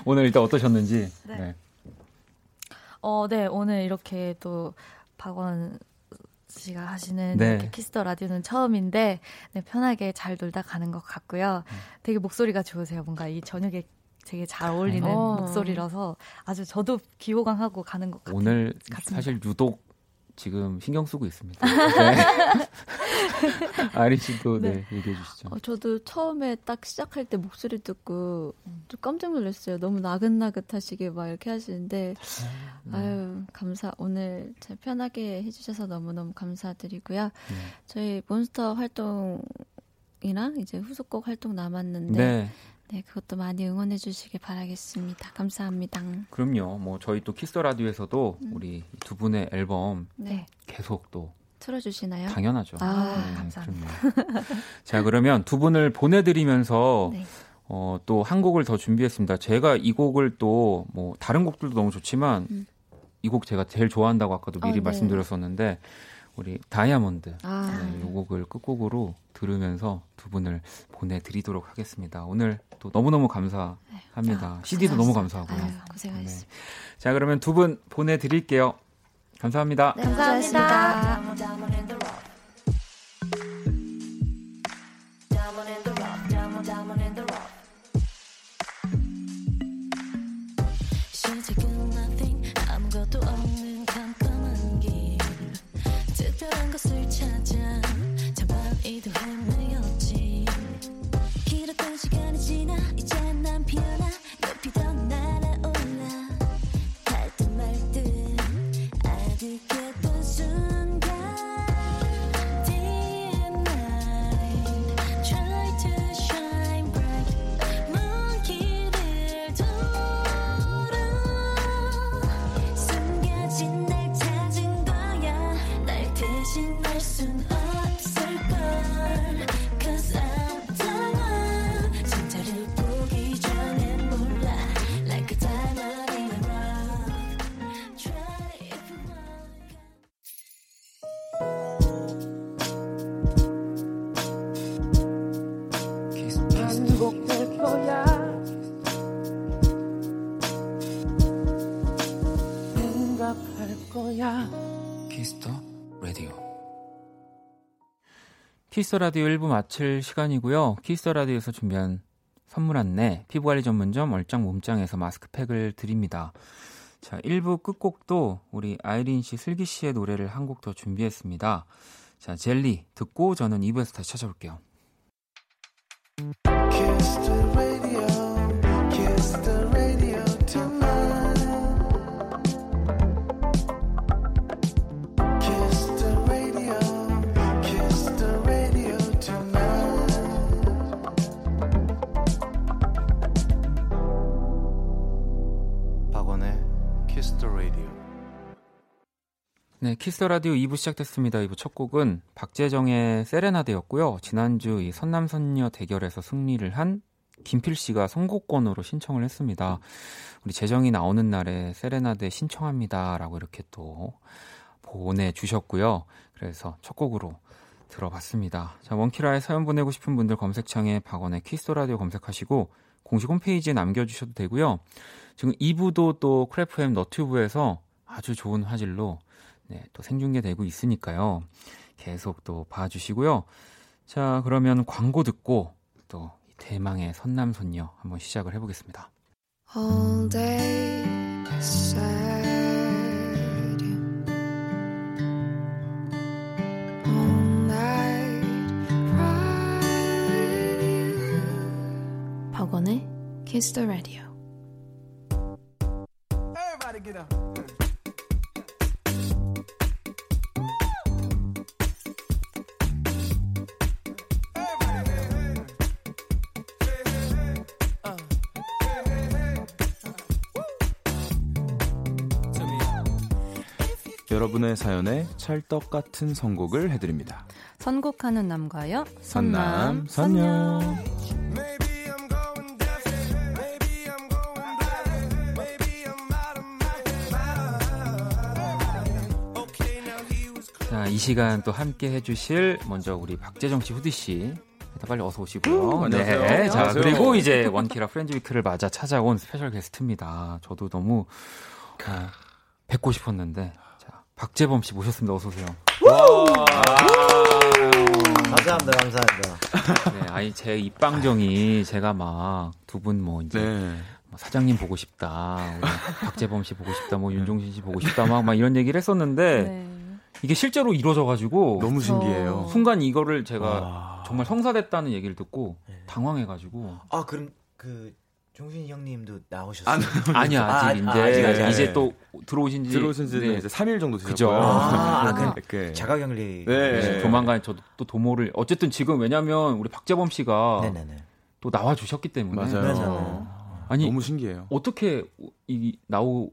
오늘 일단 어떠셨는지 네. 네, 오늘 이렇게 또 박원 씨가 하시는 네. 키스더 라디오는 처음인데 네, 편하게 잘 놀다 가는 것 같고요. 되게 목소리가 좋으세요. 뭔가 이 저녁에 되게 잘 어울리는 목소리라서 아주 저도 기호강하고 가는 것 같아요. 오늘 사실 유독 지금 신경 쓰고 있습니다. 네. 아린 씨도 네, 얘기해 주시죠. 저도 처음에 딱 시작할 때 목소리 듣고 좀 깜짝 놀랐어요. 너무 나긋나긋하시게 막 이렇게 하시는데 아유 감사. 오늘 잘 편하게 해주셔서 너무너무 감사드리고요. 저희 몬스터 활동이랑 이제 후속곡 활동 남았는데. 네, 그것도 많이 응원해 주시길 바라겠습니다. 감사합니다. 그럼요. 뭐 저희 또 키스 라디오에서도 우리 두 분의 앨범 네. 계속 또 틀어주시나요? 당연하죠. 네, 감사합니다. 자, 그러면 두 분을 보내드리면서 네. 또 한 곡을 더 준비했습니다. 제가 이 곡을 또 뭐 다른 곡들도 너무 좋지만 이 곡 제가 제일 좋아한다고 아까도 미리 네. 말씀드렸었는데 우리 다이아몬드 네, 이 곡을 끝곡으로 들으면서 두 분을 보내드리도록 하겠습니다. 오늘 또 너무너무 감사합니다. CD도 너무 감사하고요. 고생하셨습니다. 네. 자, 그러면 두 분 보내드릴게요. 감사합니다. 네, 감사합니다. 키스라디오 1부 마칠 시간이고요. 키스라디오에서 준비한 선물 안내, 피부관리 전문점 얼짱 몸짱에서 마스크팩을 드립니다. 자, 1부 끝곡도 우리 아이린 씨, 슬기 씨의 노래를 한 곡 더 준비했습니다. 자, 젤리 듣고 저는 2부에서 다시 찾아올게요. 네, 키스라디오 2부 시작됐습니다. 2부 첫 곡은 박재정의 세레나데였고요. 지난주 이 선남선녀 대결에서 승리를 한 김필씨가 선곡권으로 신청을 했습니다. 우리 재정이 나오는 날에 세레나데 신청합니다 라고 이렇게 또 보내주셨고요. 그래서 첫 곡으로 들어봤습니다. 자, 원키라에 사연 보내고 싶은 분들 검색창에 박원의 키스라디오 검색하시고 공식 홈페이지에 남겨주셔도 되고요. 지금 2부도 또 크래프엠 너튜브에서 아주 좋은 화질로 네, 또 생중계되고 있으니까요. 계속 또 봐주시고요. 자, 그러면 광고 듣고 또 대망의 선남선녀 한번 시작을 해보겠습니다. All day sad All night pride 박원의 Kiss the Radio. Everybody get up. 여러분의 사연에 찰떡 같은 선곡을 해드립니다. 선곡하는 남과여 선남 선녀. 자, 이 시간 또 함께 해주실 먼저 우리 박재정 씨, 후디 씨, 일단 빨리 어서 오시고요. 안녕하세요. 네, 자 안녕하세요. 그리고 이제 원키라 프렌즈 위크를 맞아 찾아온 스페셜 게스트입니다. 저도 너무 뵙고 싶었는데. 박재범 씨 모셨습니다. 어서 오세요. 감사합니다. 감사합니다. 네, 아니 제 입방정이 제가 막 두 분 뭐 이제 네. 사장님 보고 싶다, 박재범 씨 보고 싶다, 뭐 윤종신 씨 보고 싶다 막 이런 얘기를 했었는데 네. 이게 실제로 이루어져가지고 너무 신기해요. 순간 이거를 제가 정말 성사됐다는 얘기를 듣고 당황해가지고. 아 그럼 그. 종신이 형님도 나오셨어요? 아니요. 아직 이제 또 들어오신 지 네. 이제 3일 정도 되셨고요. 그냥 자가격리. 네. 조만간 저도 또 도모를 어쨌든 지금 왜냐면 우리 박재범 씨가 네네네. 또 나와 주셨기 때문에 맞아요. 아니 너무 신기해요. 어떻게 이 나오게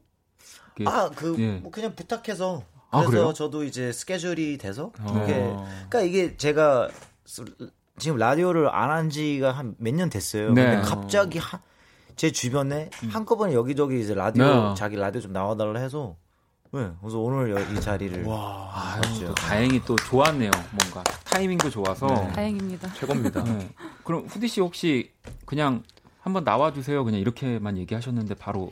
예. 뭐 그냥 부탁해서 그래서 저도 이제 스케줄이 돼서 그러니까 이게 제가 지금 라디오를 안 한 지가 한 몇 년 됐어요. 네. 근데 갑자기 제 주변에 한꺼번에 여기저기 이제 라디오 자기 라디오 좀 나와달라 해서 네, 그래서 오늘 이 자리를 와 또 다행히 또 좋았네요. 뭔가 타이밍도 좋아서 네. 다행입니다. 최고입니다. 네. 그럼 후디 씨 혹시 그냥 한번 나와주세요. 그냥 이렇게만 얘기하셨는데 바로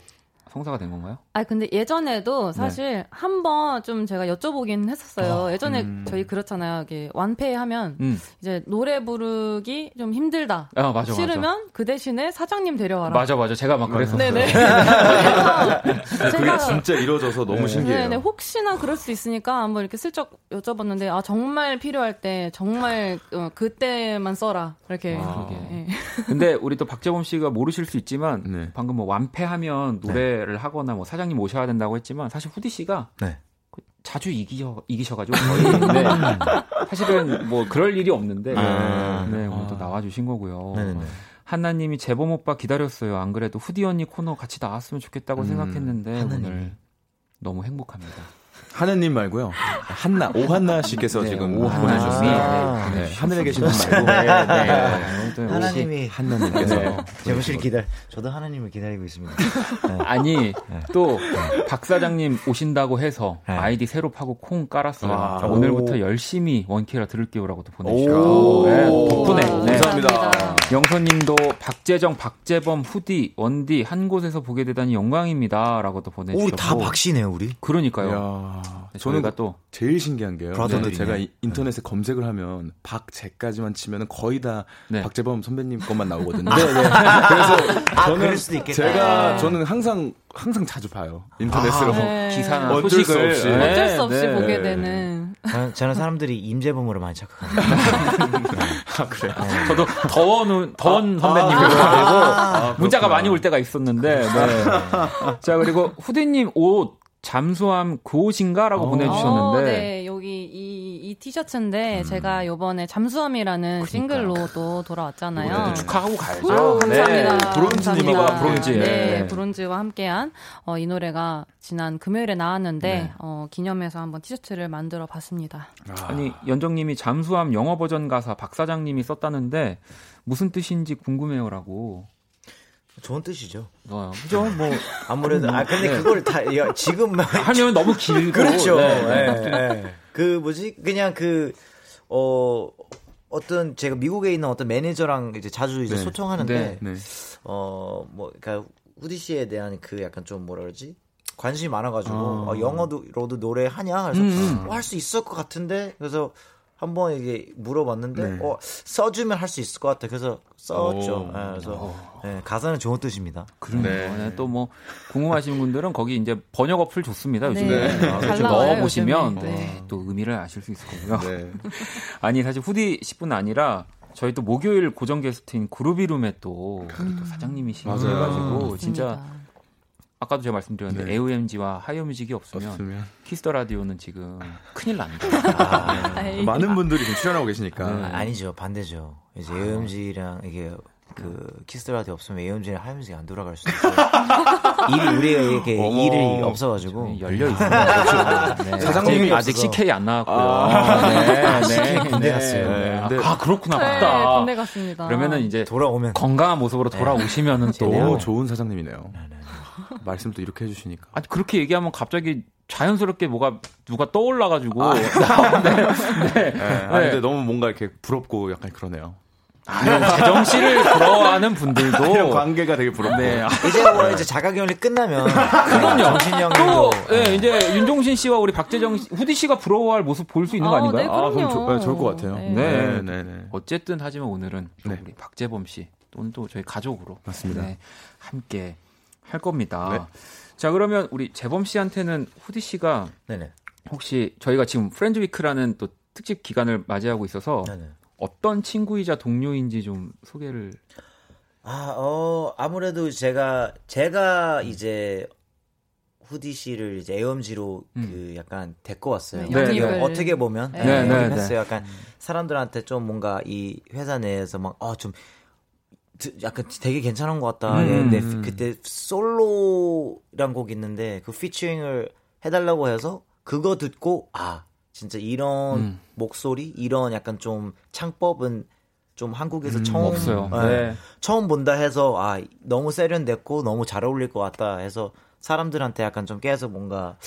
성사가 된 건가요? 아 근데 예전에도 사실 네. 한번 좀 제가 여쭤보긴 했었어요. 예전에 저희 그렇잖아요. 이게 완패하면 이제 노래 부르기 좀 힘들다. 아, 맞아, 싫으면 그 대신에 사장님 데려와라. 맞아. 제가 막 그랬었어요. 네네. 그게 진짜 이루어져서 너무 네. 신기해요. 네네. 혹시나 그럴 수 있으니까 한번 이렇게 슬쩍 여쭤봤는데 아 정말 필요할 때 정말 그때만 써라. 이렇게. 아, 네. 근데 우리 또 박재범 씨가 모르실 수 있지만 네. 방금 뭐 완패하면 노래 네. 를 하거나 뭐 사장님 모셔야 된다고 했지만 사실 후디 씨가 네. 자주 이기셔가지고 거의 네. 사실은 뭐 그럴 일이 없는데 네, 오늘 또 나와주신 거고요. 네네. 한나님이 재범 오빠 기다렸어요. 안 그래도 후디 언니 코너 같이 나왔으면 좋겠다고 생각했는데 오늘 너무 행복합니다. 하느님 말고요. 한나, 오한나 씨께서 네, 지금 보내주셨습니다. 네, 하늘에 계신 분 말고. 네. 하나님이. 한나님께서. 네. 제보실 저도 하나님을 기다리고 있습니다. 네. 아니, 네. 또, 박 사장님 오신다고 해서 네. 아이디 새로 파고 콩 깔았어요. 아, 오늘부터 열심히 원키라 들을게요라고도 보내주셨고. 네, 덕분에. 네. 감사합니다. 영선님도 박재정, 박재범, 후디, 원디 한 곳에서 보게 되다니 영광입니다라고도 보내주셨고. 우리 다 박씨네요, 우리. 그러니까요. 네, 저는 또 제일 신기한 게요. 네. 제가 인터넷에 네. 검색을 하면 박재까지만 치면 거의 다 네. 박재범 선배님 것만 나오거든요. 네, 네. 그래서 그럴 수도 있겠다. 저는 항상 자주 봐요. 인터넷으로 네. 기사나 소식을 어쩔 수 없이 보게 되는. 저는 사람들이 임재범으로 많이 착각합니다. 아, 그래요? 네. 저도 더원 선배님을 알고 문자가 많이 올 때가 있었는데. 네. 자, 그리고 후디님 옷 잠수함 그 옷인가라고 보내주셨는데. 네, 여기 이 티셔츠인데 제가 이번에 잠수함이라는 싱글로도 돌아왔잖아요. 축하하고 가야죠. 감사합니다. 브론즈님과 브론즈. 네, 브론즈와 함께한 이 노래가 지난 금요일에 나왔는데 네. 기념해서 한번 티셔츠를 만들어 봤습니다. 아니, 연정님이 잠수함 영어 버전 가사 박 사장님이 썼다는데 무슨 뜻인지 궁금해요라고. 좋은 뜻이죠. 그죠? 뭐 아무래도 근데 네. 그걸 다 지금 하면 너무 길고 그렇죠. 네. 네. 네. 그 뭐지? 그냥 그 어떤 제가 미국에 있는 어떤 매니저랑 이제 자주 이제 네. 소통하는데 네. 네. 뭐 그러니까 후디 씨에 대한 그 약간 좀 뭐라 그러지? 관심이 많아가지고 영어로도 노래하냐? 그래서 할 수 있을 것 같은데 그래서 한번 이게 물어봤는데 네. 써주면 할 수 있을 것 같아. 그래서 썼죠. 네, 그래서 네, 가사는 좋은 뜻입니다. 그런데 네. 또 뭐 궁금하신 분들은 거기 이제 번역 어플 좋습니다. 요즘에 네. 넣어 보시면 네. 또 의미를 아실 수 있을 거고요. 네. 아니 사실 후디뿐 아니라 저희 또 목요일 고정 게스트인 그루비룸의 또 우리 또 사장님이시라서 해가지고 진짜. 아까도 제가 말씀드렸는데 네. AOMG와 하이어뮤직이 없으면 키스더 라디오는 지금 큰일 납니다. 네. 많은 분들이 지금 출연하고 계시니까 아니죠, 반대죠. 이제 AOMG랑 이게 그 키스더 라디오 없으면 AOMG랑 하이어뮤직이 안 돌아갈 수도 있어요. 일이 우리의 이렇게 일이 없어가지고 열려 있습니다. 네. 사장님이 아직 CK 안 나왔고요. CK 군대 갔어요. 그렇구나, 맞다. 네, 군대 갔습니다. 그러면은 이제 돌아오면 건강한 모습으로 돌아오시면은 네. 또 좋은 사장님이네요. 네. 말씀도 이렇게 해주시니까. 아니, 그렇게 얘기하면 갑자기 자연스럽게 누가 떠올라가지고. 근데 너무 뭔가 이렇게 부럽고 약간 그러네요. 재정 씨를 부러워하는 분들도. 이런 관계가 되게 부럽네. 이제 자가격리 끝나면. 그럼요. 정신이 형님도. 이제 윤종신 씨와 우리 박재정 씨, 후디 씨가 부러워할 모습 볼 수 있는 거 아닌가요? 네, 그럼요. 좋을 것 같아요. 네. 어쨌든 하지만 오늘은 우리 박재범 씨, 오늘 또 저희 가족으로. 맞습니다. 네, 함께. 할 겁니다. 네. 자, 그러면 우리 재범 씨한테는 후디 씨가 네네. 혹시 저희가 지금 프렌즈 위크라는 또 특집 기간을 맞이하고 있어서 네네. 어떤 친구이자 동료인지 좀 소개를. 아무래도 제가 이제 후디 씨를 이제 AOMG로 그 약간 데리고 왔어요. 네. 어떻게 보면 했어요. 약간 사람들한테 좀 뭔가 이 회사 내에서 막 좀 약간 되게 괜찮은 것 같다. 그때 솔로란 곡 있는데 그 피처링을 해달라고 해서 그거 듣고 진짜 이런 목소리, 이런 약간 좀 창법은 좀 한국에서 처음 없어요. 네. 처음 본다 해서 너무 세련됐고 너무 잘 어울릴 것 같다 해서 사람들한테 약간 좀 계속 뭔가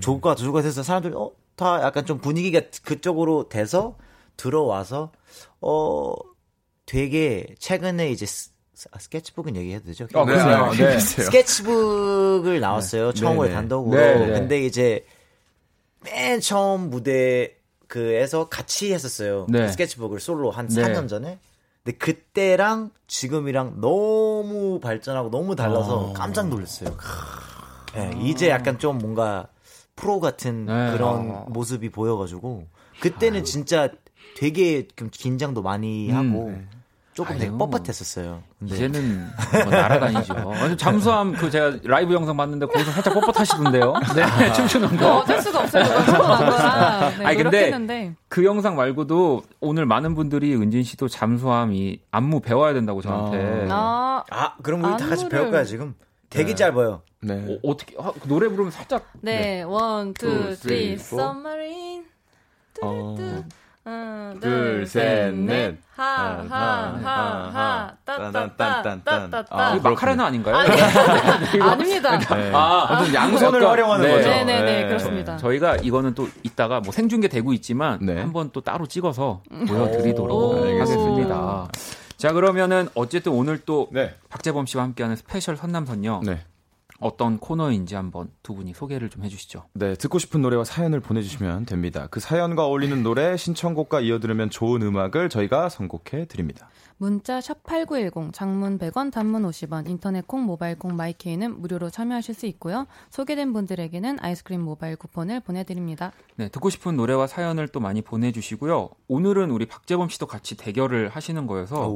좋을 것 같아, 좋을 것 같아서 사람들이 다 약간 좀 분위기가 그쪽으로 돼서 들어와서 되게 최근에 이제 스케치북은 얘기해도 되죠? 네. 스케치북을 나왔어요. 처음으로 단독으로. 근데 이제 맨 처음 무대 그에서 같이 했었어요. 네. 스케치북을 솔로 한 4년 전에. 근데 그때랑 지금이랑 너무 발전하고 너무 달라서 깜짝 놀랐어요. 이제 약간 좀 뭔가 프로 같은 그런 모습이 보여가지고 그때는 진짜 되게 좀 긴장도 많이 하고 조금 되게 뻣뻣했었어요. 근데. 이제는 뭐 날아다니죠. 잠수함 그 제가 라이브 영상 봤는데 거기서 살짝 뻣뻣하시던데요. 네, 춤추는 거. 어쩔 수가 없어요. 네, 아니 근데 그 영상 말고도 오늘 많은 분들이 은진 씨도 잠수함이 안무 배워야 된다고 저한테. 그럼 우리 다 같이 배울까요 지금? 되게 짧아요. 네. 어, 어떻게 아, 노래 부르면 살짝. 네, 원, 투, 쓰리, Submarine. 둘, 셋, 넷. 하하하하 따따따따따따. 마카레나 아닌가요? 아닙니다. 어떤 양손을 활용하는 거죠. 네네네 그렇습니다. 저희가 이거는 또 이따가 뭐 생중계되고 있지만 한번 또 따로 찍어서 보여드리도록 하겠습니다. 자 그러면은 어쨌든 오늘 또 박재범 씨와 함께하는 스페셜 선남선녀. 어떤 코너인지 한번 두 분이 소개를 좀 해주시죠. 네, 듣고 싶은 노래와 사연을 보내주시면 됩니다. 그 사연과 어울리는 노래, 신청곡과 이어들으면 좋은 음악을 저희가 선곡해드립니다. 문자 샵8910, 장문 100원, 단문 50원, 인터넷 콩, 모바일 콩, 마이케이는 무료로 참여하실 수 있고요. 소개된 분들에게는 아이스크림 모바일 쿠폰을 보내드립니다. 네, 듣고 싶은 노래와 사연을 또 많이 보내주시고요. 오늘은 우리 박재범 씨도 같이 대결을 하시는 거여서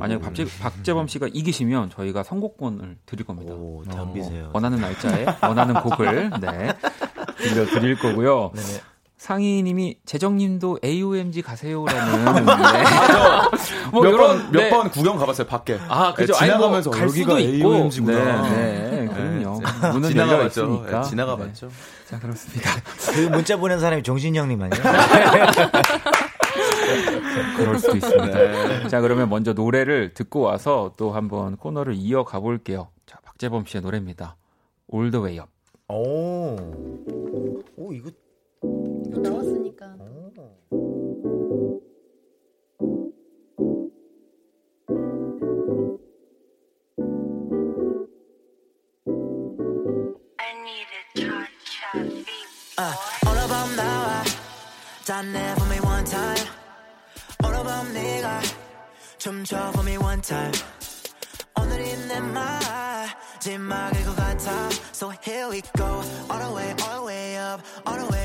만약에 박재범 씨가 이기시면 저희가 선곡권을 드릴 겁니다. 오, 덤비세요. 원하는 날짜에 원하는 곡을 네, 들려드릴 거고요. 네네. 상희님이 재정님도 AOMG 가세요라는. 몇 번 구경 가봤어요 밖에. 아 그죠. 네, 지나가면서 뭐 갈 수도 있고. AOMG구나. 네, 그럼요. 문은 지나가봤죠. 네, 지나가봤죠. 네. 자 그렇습니다. 그 문자 보낸 사람이 정신이 형님 아니에요? 그럴 수도 있습니다. 네. 자 그러면 먼저 노래를 듣고 와서 또 한번 코너를 이어가 볼게요. 자 박재범 씨의 노래입니다. All the way up. 오 이거. 또 나왔으니까. All about 나와 잔내 for me one time. All about 네가 춤춰 for me one time. 오늘이 내 마지막일 것 같아. So here we go. All the way up. All the way. All the way up.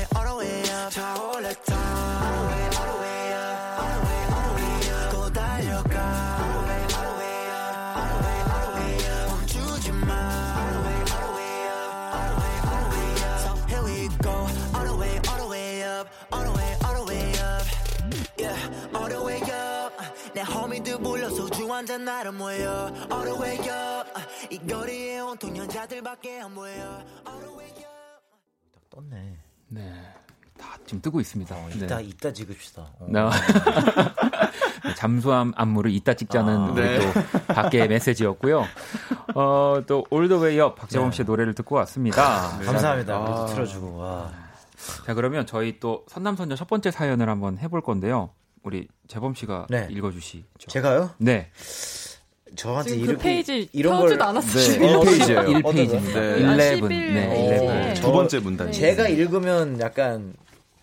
이 거리에 온통 여자들밖에 안 보여. All the way up. 딱 떴네. 네, 다 지금 뜨고 있습니다. 이따 찍읍시다. 잠수함 안무를 이따 찍자는 우리 또 밖에 메시지였고요. 또 All the way up 박재범 씨의 노래를 듣고 왔습니다. 감사합니다. 아. 틀어주고. 와. 자 그러면 저희 또 선남선녀 첫 번째 사연을 한번 해볼 건데요. 우리 재범 씨가 읽어주시죠. 제가요? 네. 저한테 지금 그 페이지 이런 걸 않았어요. 1페이지예요. 1페이지입니다. 11. 두 번째 문단. 제가 읽으면 약간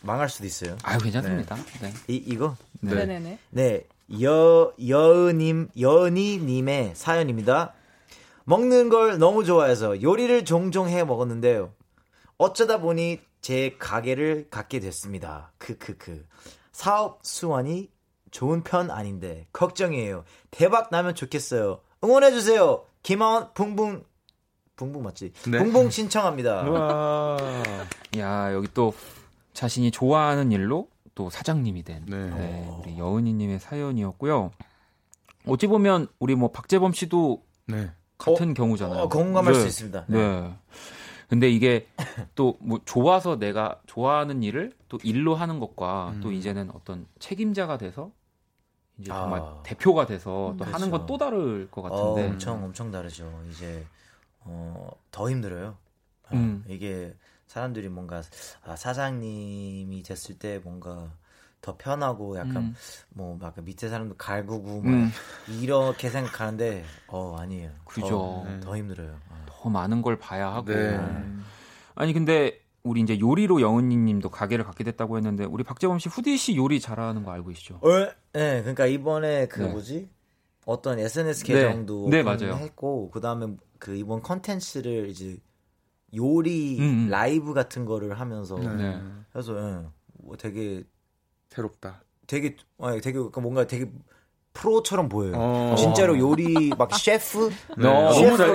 망할 수도 있어요. 아유 괜찮습니다. 네. 이거? 네네네. 네. 여은이님의 사연입니다. 먹는 걸 너무 좋아해서 요리를 종종 해 먹었는데요. 어쩌다 보니 제 가게를 갖게 됐습니다. 사업 수완이 좋은 편 아닌데 걱정이에요. 대박 나면 좋겠어요. 응원해 주세요. 김하원 붕붕 맞지? 네. 붕붕 신청합니다. 우와. 야 여기 또 자신이 좋아하는 일로 또 사장님이 된 우리 여은이님의 사연이었고요. 어찌 보면 우리 뭐 박재범 씨도 같은 경우잖아요. 공감할 수 있습니다. 네. 근데 이게 또 뭐 좋아서 내가 좋아하는 일을 또 일로 하는 것과 또 이제는 어떤 책임자가 돼서 이제 정말 대표가 돼서 또 하는 건 또 다를 것 같은데 엄청 다르죠. 이제 더 힘들어요. 이게 사람들이 뭔가 사장님이 됐을 때 뭔가 더 편하고 약간 뭐 막 밑에 사람도 갈구고 이렇게 생각하는데 아니에요. 그죠. 더 힘들어요. 더 많은 걸 봐야 하고. 네. 아니 근데 우리 이제 요리로 영은이님도 가게를 갖게 됐다고 했는데 우리 박재범 씨 후디 씨 요리 잘하는 거 알고 계시죠? 네, 그러니까 이번에 어떤 SNS 계정도 했고 그 다음에 그 이번 컨텐츠를 이제 요리 라이브 같은 거를 하면서 그래서 뭐 되게 새롭다. 되게 뭔가 되게 프로처럼 보여요. 진짜로 요리 막 셰프.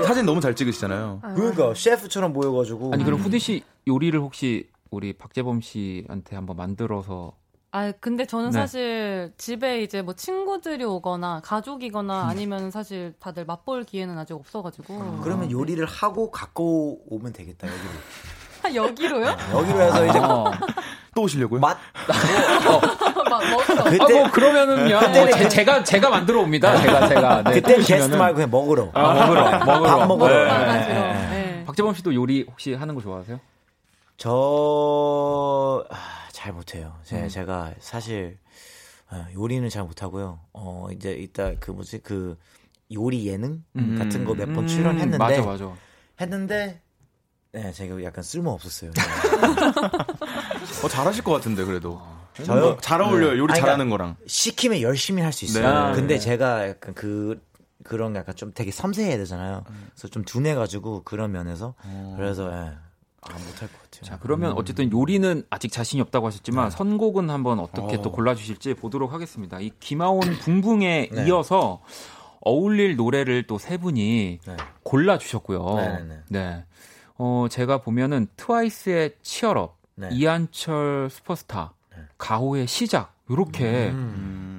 사진 너무 잘 찍으시잖아요. 그러니까 셰프처럼 보여가지고. 아니 그럼 후디 씨 요리를 혹시 우리 박재범 씨한테 한번 만들어서 아 근데 저는 네. 사실 집에 이제 뭐 친구들이 오거나 가족이거나 아니면 사실 다들 맛볼 기회는 아직 없어가지고 그러면 요리를 하고 갖고 오면 되겠다 여기로. 여기로요? 아, 여기로 해서 이제 또 오시려고요? 맛. 그때 뭐 그러면은요. 그때 뭐 제가 만들어 옵니다. 제가. 네, 그때 게스트 말고 그냥 먹으러. 아, 먹으러. 밥 먹으러. 네. 네. 네. 박재범 씨도 요리 혹시 하는 거 좋아하세요? 저 잘 못해요. 제가 사실 요리는 잘 못하고요. 이제 이따 그 뭐지 그 요리 예능 같은 거 몇 번 출연했는데 맞아. 했는데. 네, 제가 약간 쓸모 없었어요. 잘하실 것 같은데 그래도. 저요? 잘 어울려요. 요리 아니, 잘하는 거랑. 시키면 열심히 할 수 있어요. 네. 근데 제가 약간 그런 약간 좀 되게 섬세해야 되잖아요. 그래서 좀 둔해가지고 그런 면에서 그래서 예. 아, 못할 것 같아요. 자, 그러면 어쨌든 요리는 아직 자신이 없다고 하셨지만 네. 선곡은 한번 어떻게 또 골라주실지 보도록 하겠습니다. 이 김하온 붕붕에 네. 이어서 어울릴 노래를 또 세 분이 네. 골라주셨고요. 네. 제가 보면은 트와이스의 Cheer Up, 네. 이한철 슈퍼스타, 네. 가호의 시작 이렇게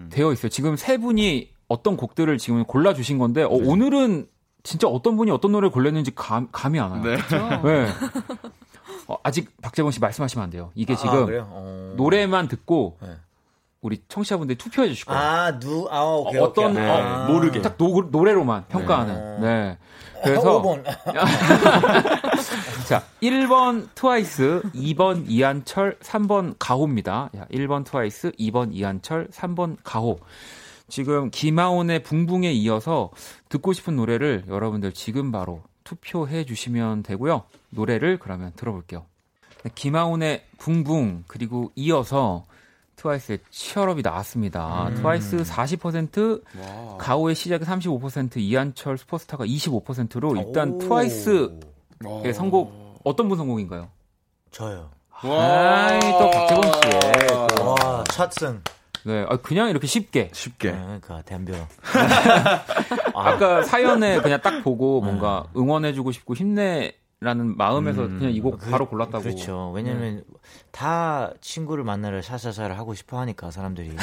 되어 있어요. 지금 세 분이 어떤 곡들을 지금 골라 주신 건데 그렇죠. 오늘은 진짜 어떤 분이 어떤 노래를 골랐는지 감이 안 와요. 네. 그렇죠? 네. 아직 박재범 씨 말씀하시면 안 돼요. 이게 지금 노래만 듣고. 네. 우리 청취자분들이 투표해 주실 거예요. 오케이. 어떤 오케이. 모르게 딱 노래로만 평가하는. 네. 그래서 5번. 자, 1번 트와이스, 2번 이한철, 3번 가호입니다. 1번 트와이스, 2번 이한철, 3번 가호. 지금 김하온의 붕붕에 이어서 듣고 싶은 노래를 여러분들 지금 바로 투표해 주시면 되고요. 노래를 그러면 들어볼게요. 김하온의 붕붕 그리고 이어서 트와이스의 치얼업이 나왔습니다. 트와이스 40%, 와. 가오의 시작이 35%, 이한철 슈퍼스타가 25%로 일단 트와이스의 선곡 어떤 분 선곡인가요? 저요. 와, 또 박재범 씨. 와, 샷승. 네, 그냥 이렇게 쉽게. 그러니까 댐벼. 아까 사연에 그냥 딱 보고 뭔가 응원해주고 싶고 힘내. 라는 마음에서 그냥 이 곡 바로 골랐다고. 그렇죠. 왜냐면 다 친구를 만나러 샤샤샤를 하고 싶어 하니까 사람들이.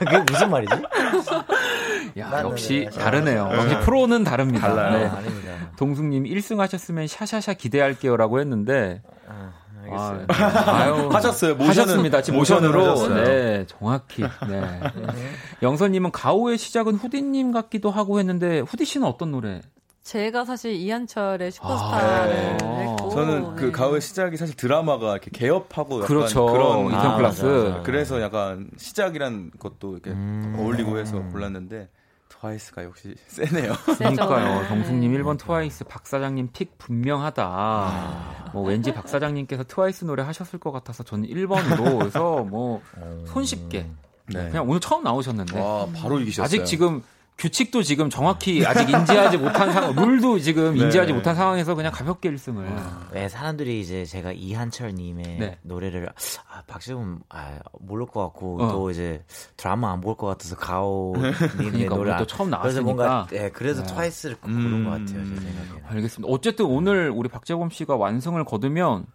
그게 무슨 말이지? 야, 역시 다르네요. 역시 프로는 다릅니다. 달라요. 네. 동숙님 1승 하셨으면 샤샤샤 기대할게요라고 했는데. 알겠어요. 아유, 하셨어요. 하셨습니다. 지금 모션으로. 네, 정확히. 네. 영선님은 가오의 시작은 후디님 같기도 하고 했는데 후디 씨는 어떤 노래? 제가 사실 이한철의 슈퍼스타를 했고 저는 그 가을 시작이 사실 드라마가 이렇게 개업하고 약간 그렇죠. 그런 이태원 클라스 그래서 약간 시작이란 것도 이렇게 어울리고 해서 골랐는데 트와이스가 역시 세네요. 그러니까요. 정숙님 1번 트와이스 박 사장님 픽 분명하다. 뭐 왠지 박 사장님께서 트와이스 노래 하셨을 것 같아서 저는 1번으로 해서 뭐 손쉽게 네. 그냥 오늘 처음 나오셨는데 와, 바로 이기셨어요. 아직 지금 규칙도 지금 정확히 아직 인지하지 못한 상황, 룰도 지금 인지하지 못한 상황에서 그냥 가볍게 1승을. 네, 사람들이 이제 제가 이한철님의 노래를, 박재범, 모를 것 같고, 또 이제 드라마 안 볼 것 같아서 가오님의 그러니까 노래. 또 처음 나왔으니까. 그래서 트와이스를 고른 것 같아요, 제 생각에는. 알겠습니다. 어쨌든 오늘 우리 박재범 씨가 완승을 거두면,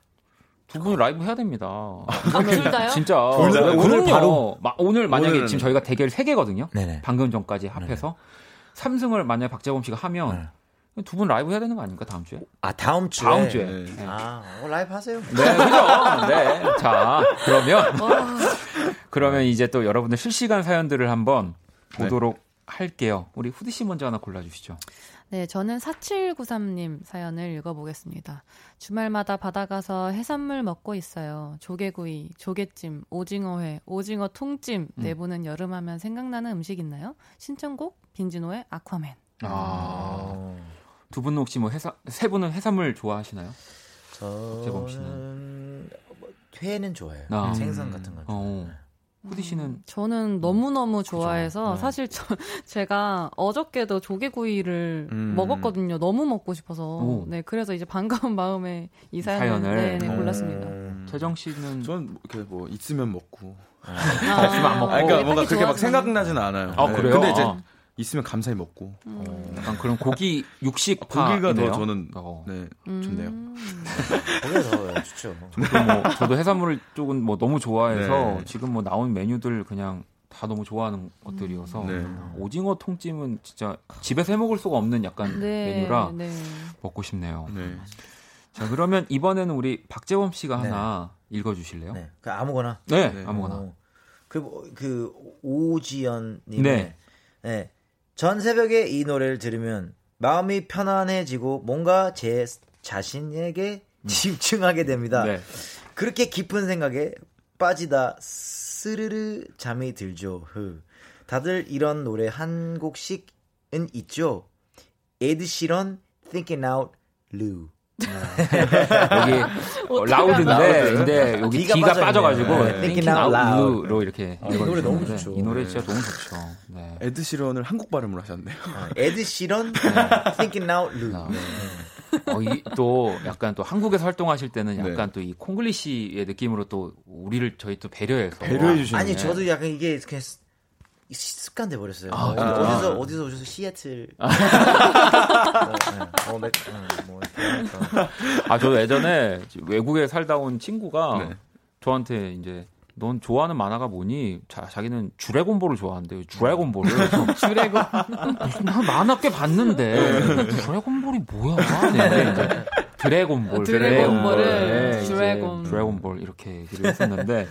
두 분이 라이브 해야 됩니다. 둘다요? 진짜. 오늘 바로. 오늘 만약에 오늘은... 지금 저희가 대결 3개거든요. 네네. 방금 전까지 합해서. 3승을 만약에 박재범 씨가 하면 두 분 라이브 해야 되는 거 아닙니까? 다음 주에? 다음 주에. 네. 라이브 하세요. 네, 그죠? 네. 자, 그러면 이제 또 여러분들 실시간 사연들을 한번 보도록 할게요. 우리 후디 씨 먼저 하나 골라주시죠. 네, 저는 4793님 사연을 읽어보겠습니다. 주말마다 바다 가서 해산물 먹고 있어요. 조개구이, 조개찜, 오징어회, 오징어 통찜 내부는 여름하면 생각나는 음식 있나요? 신청곡 빈지노의 아쿠아맨. 두 분은 혹시 세 분은 해산물 좋아하시나요? 박재범 씨는 회는 좋아해요. 생선 같은 거. 후디 씨는? 저는 너무너무 좋아해서 사실 제가 어저께도 조개구이를 먹었거든요. 너무 먹고 싶어서. 네, 그래서 이제 반가운 마음에 이 사연을 골랐습니다. 재정 씨는? 저는 이렇게 뭐 있으면 먹고 없으면 안 먹고. 그러니까 뭔가 그렇게 막 생각나진 않아요. 그래요? 근데 이제 있으면 감사히 먹고 약간 그런 고기 육식파 고기가 더 저는 네, 좋네요. 고기가 좋죠. 저도 해산물 쪽은 뭐 너무 좋아해서 네. 지금 뭐 나온 메뉴들 그냥 다 너무 좋아하는 것들이어서 네. 오징어 통찜은 진짜 집에서 해 먹을 수가 없는 약간 네, 메뉴라 네. 먹고 싶네요. 네. 자 그러면 이번에는 우리 박재범 씨가 네. 하나 읽어주실래요? 네, 그 아무거나. 네, 네. 아무거나. 그 오지연님. 네. 네. 전 새벽에 이 노래를 들으면 마음이 편안해지고 뭔가 제 자신에게 집중하게 됩니다. 네. 그렇게 깊은 생각에 빠지다 스르르 잠이 들죠. 다들 이런 노래 한 곡씩은 있죠. 에드 시런, Thinking Out Loud. 여기 라우드인데 근데 여기 D가 빠져가지고 네. Thinking Out Loud로 이렇게 이 노래 너무 좋죠. 이 노래 진짜 너무 좋죠. 네. 에드 시런을 한국 발음으로 하셨네요. 에드 시런, Thinking Out Loud. 또 약간 또 한국에서 활동하실 때는 약간 네. 또 이 콩글리시의 느낌으로 또 우리를 저희 또 배려해서 배려해 주시는 아니 저도 약간 이게 그냥 습관돼 버렸어요. 아, 어디서 오셔서 시애틀. 아 저도 예전에 외국에 살다 온 친구가 네. 저한테 이제. 넌 좋아하는 만화가 뭐니? 자기는 주레곤볼을 좋아한대요. 주레곤볼을. 주레곤. 나 만화 꽤 봤는데 주레곤볼이 뭐야? 네, 이제 드래곤볼. 드래곤볼을. 주레곤. 드래곤볼 이렇게 얘기를 했었는데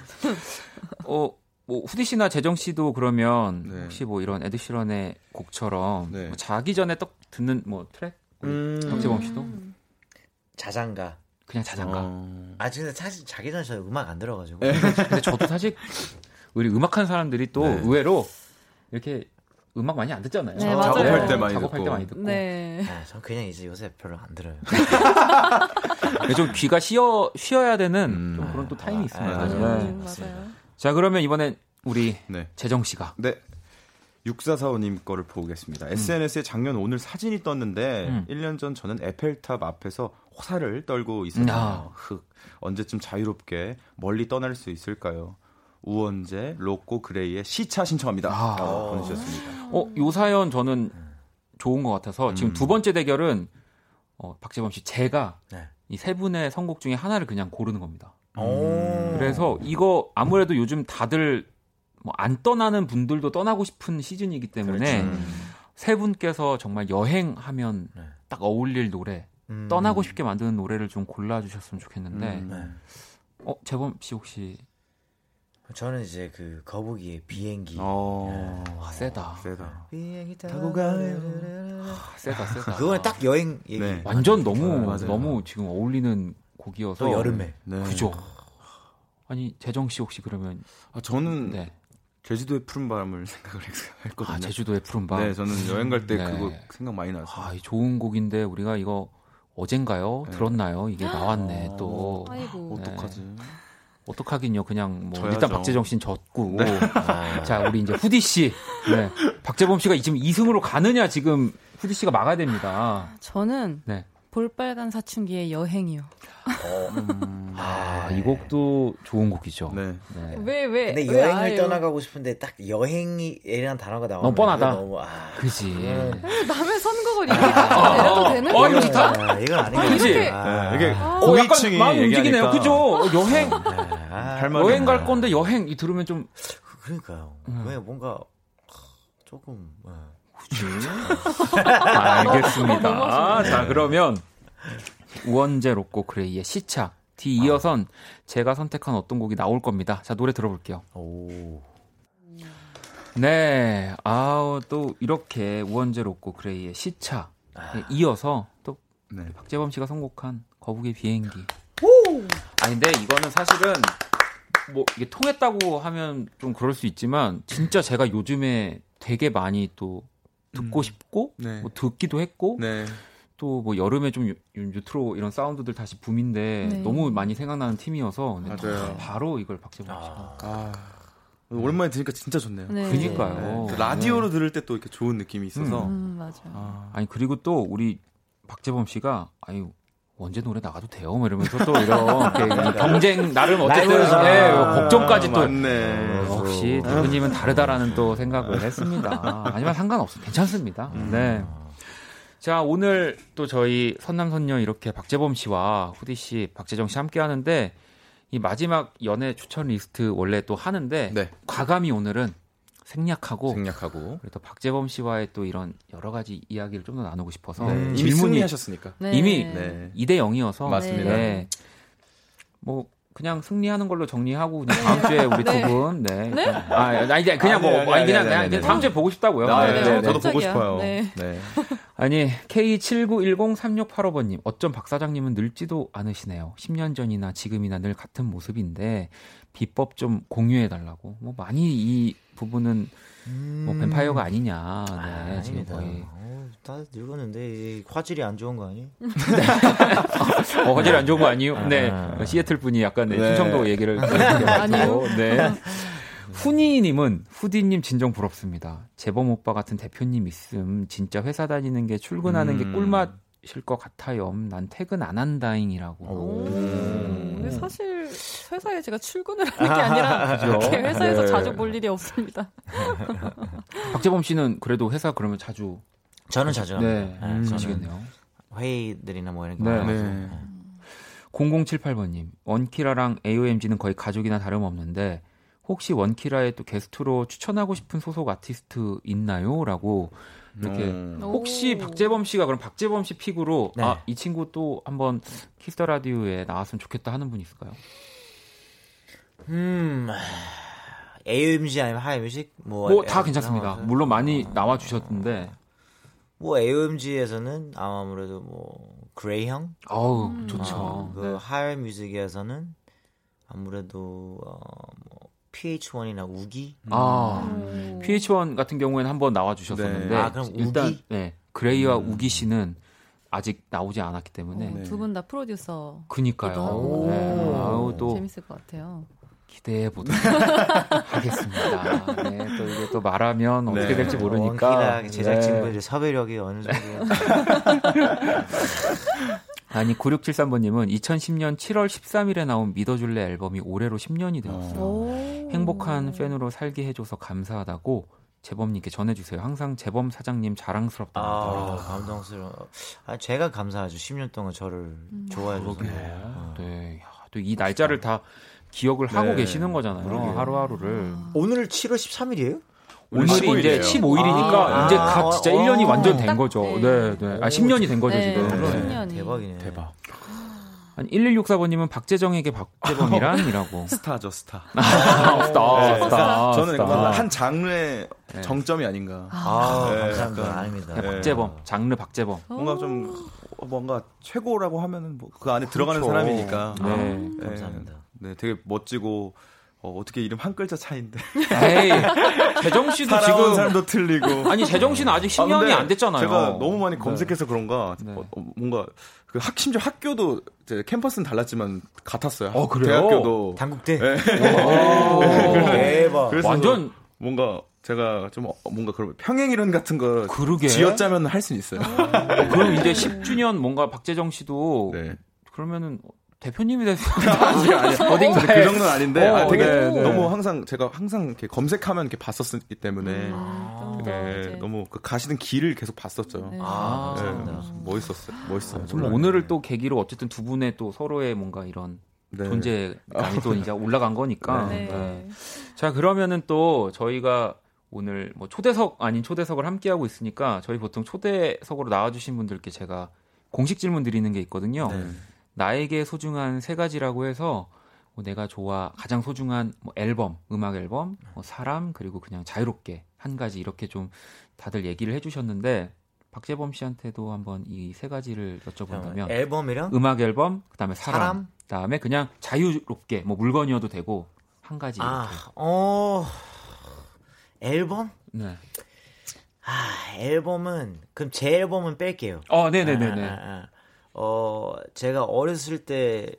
뭐 후디 씨나 재정 씨도 그러면 네. 혹시 뭐 이런 에드 시런의 곡처럼 네. 뭐 자기 전에 딱 듣는 뭐 트랙? 박재범 씨도? 자장가. 그냥 자장가. 아 근데 사실 자기 전에 저 음악 안 들어가지고. 근데 저도 사실 우리 음악하는 사람들이 또 네. 의외로 이렇게 음악 많이 안 듣잖아요. 네, 작업할 때 많이 작업할 듣고. 때 많이 듣고. 네. 네, 전 그냥 이제 요새 별로 안 들어요. 좀 귀가 쉬어야 되는 좀 그런 또 타임이 있습니다. 아, 네. 맞아요. 자 그러면 이번엔 우리 네. 재정 씨가. 네. 6445님 거를 보겠습니다. SNS에 작년 오늘 사진이 떴는데 1년 전 저는 에펠탑 앞에서 호사를 떨고 있었어요. 언제쯤 자유롭게 멀리 떠날 수 있을까요? 우원재, 로꼬, 그레이의 시차 신청합니다. 보내주셨습니다. 요 사연 저는 좋은 것 같아서 지금 두 번째 대결은 박재범 씨 제가 네. 이 세 분의 선곡 중에 하나를 그냥 고르는 겁니다. 그래서 이거 아무래도 요즘 다들 뭐 안 떠나는 분들도 떠나고 싶은 시즌이기 때문에 그렇죠. 세 분께서 정말 여행하면 네. 딱 어울릴 노래 떠나고 싶게 만드는 노래를 좀 골라주셨으면 좋겠는데 네. 재범 씨 혹시 저는 이제 그 거북이의 비행기 세다 비행기 타고 가요 세다 그건 딱 여행 얘기 네. 완전 너무 맞아요. 너무 지금 어울리는 곡이어서 또 여름에 네. 그죠 아니 재정 씨 혹시 그러면 저는 네. 제주도의 푸른 바람을 생각을 했거든요. 아, 제주도의 푸른 바람. 네, 저는 여행 갈 때 네. 그거 생각 많이 나서. 아, 좋은 곡인데 우리가 이거 어젠가요? 네. 들었나요? 이게 나왔네. 또. 아이고. 네. 어떡하지? 어떡하긴요. 그냥 뭐 일단 박재정 씨는 졌고. 네. 자, 우리 이제 후디 씨. 네. 박재범 씨가 지금 2승으로 가느냐 지금 후디 씨가 막아야 됩니다. 저는 네. 볼빨간 사춘기의 여행이요. 아, 이 곡도 좋은 곡이죠. 네. 네. 왜? 근데 여행을 떠나가고 싶은데 딱 여행이라는 단어가 나오면 너무 뻔하다. 그지. 남의 선곡을 내려도 되는 거야. 이거 좋다. 이건 아니겠지. 이게 고위층이 마음 움직이네요. 그죠? 여행. 여행 갈 건데 여행 이 들으면 좀 그러니까요. 왜 뭔가 조금. 알겠습니다. 자 그러면 우원재 로꼬 그레이의 시차 뒤 이어선 제가 선택한 어떤 곡이 나올 겁니다. 자 노래 들어볼게요. 네, 또 이렇게 우원재 로꼬 그레이의 시차 이어서 또 네. 박재범 씨가 선곡한 거북이 비행기. 아 근데 이거는 사실은 뭐 이게 통했다고 하면 좀 그럴 수 있지만 진짜 제가 요즘에 되게 많이 또 듣고 싶고 네. 뭐 듣기도 했고 네. 또 뭐 여름에 좀 뉴트로 이런 사운드들 다시 붐인데 네. 너무 많이 생각나는 팀이어서 바로 이걸 박재범 씨가 오랜만에 들으니까 진짜 좋네요. 네. 그니까요. 네. 라디오로 들을 때 또 이렇게 좋은 느낌이 있어서 맞아요. 그리고 또 우리 박재범 씨가 아유 언제 노래 나가도 돼요? 이러면서 또 이렇게 경쟁 나름 어쨌든 걱정까지 또 역시 대표님은 다르다라는 또 생각을 했습니다. 하지만 상관없어요. 괜찮습니다. 네. 자, 오늘 또 저희 선남선녀 이렇게 박재범 씨와 후디 씨, 박재정 씨 함께 하는데 이 마지막 연애 추천 리스트 원래 또 하는데 네. 과감히 오늘은 생략하고 그리고 또 박재범 씨와의 또 이런 여러 가지 이야기를 좀 더 나누고 싶어서 이미 승리하셨으니까 이미 2대 0이어서 맞습니다. 네. 뭐 그냥 승리하는 걸로 정리하고 그냥 다음 주에 우리 두 분 그냥 다음 주에 보고 싶다고요. 저도 보고 싶어요. 네. 아니 K79103685번님 어쩜 박 사장님은 늙지도 않으시네요. 10년 전이나 지금이나 늘 같은 모습인데 비법 좀 공유해달라고. 뭐 많이 이 부분은 뭐 뱀파이어가 아니냐. 네, 지금 거의 다 늙었는데 화질이 안 좋은 거 아니에요? 화질이 안 좋은 거 아니요? 네, 시애틀 분이 약간 충청도 얘기를 아니요. 네. 후니님은 후디님 진정 부럽습니다. 재범 오빠 같은 대표님 있음 진짜 회사 다니는 게 출근하는 게 꿀맛일 것 같아요. 난 퇴근 안 한다잉이라고. 근데 사실 회사에 제가 출근을 하는 게 아니라 그렇죠? 회사에서 자주 볼 일이 없습니다. 박재범 씨는 그래도 회사 그러면 자주? 저는 자주 하시겠네요. 회의들이나 뭐 이런 거. 0078번님 원키라랑 AOMG는 거의 가족이나 다름없는데 혹시 원키라에 또 게스트로 추천하고 싶은 소속 아티스트 있나요? 라고 이렇게 혹시 박재범 씨가 그럼 박재범 씨 픽으로 아, 이 친구 또 한번 키스 더 라디오에 나왔으면 좋겠다 하는 분 있을까요? AOMG 아니면 하이 뮤직 뭐 다 괜찮습니다. 물론 많이 나와 주셨는데 뭐 AOMG에서는 아무래도 뭐 그레이 형? 아우 좋죠. 그 하이 뮤직에서는 아무래도 뭐 PH1이나 우기. PH1 같은 경우에는 한번 나와 주셨었는데 그럼 일단 우기? 그레이와 우기 씨는 아직 나오지 않았기 때문에 두 분 다 프로듀서. 그니까요. 또 재밌을 것 같아요. 기대해 보도록 하겠습니다. 네, 또 이게 또 말하면 어떻게 될지 모르니까 원키나 제작진분들 섭외력이 어느 정도. 아니 9673번님은 2010년 7월 13일에 나온 믿어줄래 앨범이 올해로 10년이 되었어요. 행복한 팬으로 살게 해줘서 감사하다고 재범님께 전해주세요. 항상 재범 사장님 자랑스럽다고. 감동스러워. 제가 감사하죠. 10년 동안 저를 좋아해줘서. 네. 또 이 날짜를 다 기억을 하고 계시는 거잖아요. 그러게요. 하루하루를. 오늘 7월 13일이에요? 오늘이 이제 15일이니까 이제 갓 진짜 1년이 완전 된 거죠. 네. 아, 10년이 된 거죠, 지금. 네. 대박이네. 대박. 아니, 1164번님은 박재정에게 박재범이란? 이라고. 스타죠, 스타. 스타. 저는 한 장르의 정점이 아닌가. 감사합니다. 아닙니다. 박재범, 장르 박재범. 뭔가 좀, 뭔가 최고라고 하면은 뭐 그 안에 들어가는 사람이니까. 감사합니다. 네, 되게 멋지고 어떻게 이름 한 글자 차인데. 에이, 재정 씨도 지금 사람도 틀리고. 아니 재정 씨는 아직 10년이 안 됐잖아요. 제가 너무 많이 검색해서 그런가 뭔가 그 심지어 학교도 이제 캠퍼스는 달랐지만 같았어요. 그래요? 대학교도 단국대. 대박. 완전 뭔가. 제가 좀 뭔가 그런 평행이론 같은 거 지어짜면 할 수는 있어요. 그럼 이제 10주년 뭔가 박재정 씨도 그러면은 대표님이 됐어요. 어딘가 그 정도는 아닌데 되게 너무 항상 제가 항상 이렇게 검색하면 이렇게 봤었기 때문에 너무 그 가시는 길을 계속 봤었죠. 멋있었어요. 그럼 오늘을 또 계기로 어쨌든 두 분의 또 서로의 뭔가 이런 존재 난이도 이제 올라간 거니까. 자 그러면은 또 저희가 오늘 뭐 초대석 아닌 초대석을 함께 하고 있으니까 저희 보통 초대석으로 나와주신 분들께 제가 공식 질문 드리는 게 있거든요. 나에게 소중한 세 가지라고 해서 뭐 내가 가장 소중한 뭐 앨범, 음악 앨범, 뭐 사람 그리고 그냥 자유롭게 한 가지 이렇게 좀 다들 얘기를 해주셨는데. 박재범 씨한테도 한번 이 세 가지를 여쭤본다면 앨범이랑 음악 앨범, 그다음에 사람, 그다음에 그냥 자유롭게 뭐 물건이어도 되고 한 가지. 앨범? 네. 앨범은 그럼 제 앨범은 뺄게요. 네네네네. 제가 어렸을 때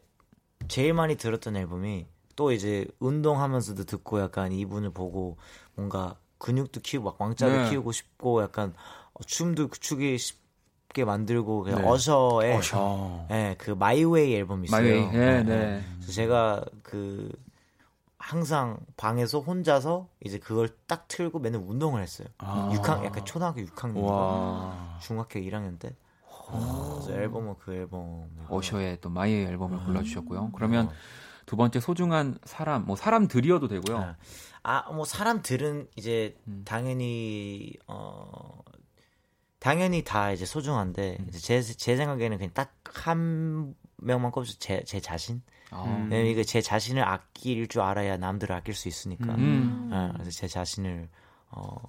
제일 많이 들었던 앨범이 또 이제 운동하면서도 듣고 약간 이분을 보고 뭔가 근육도 키우고 막 왕자도 키우고 싶고 약간 춤도 추기 어렵게 만들고 네. 어셔의 네, 그 My Way 앨범이 있어요. My Way. 네, 네. 네. 그래서 제가 그 항상 방에서 혼자서 이제 그걸 딱 틀고 맨날 운동을 했어요. 아. 6학 약간 초등학교 6학년, 와. 중학교 1학년 때. 그래서 앨범은 그 앨범. 어셔의 또 My Way 앨범을 골라주셨고요. 그러면 두 번째 소중한 사람, 뭐 사람들이어도 되고요. 네. 아, 뭐 사람들은 이제 당연히 당연히 다 이제 소중한데 이제 제 생각에는 그냥 딱 한 명만 꼽으면 제 자신. 왜냐면 이거 제 자신을 아낄 줄 알아야 남들을 아낄 수 있으니까. 네, 그래서 제 자신을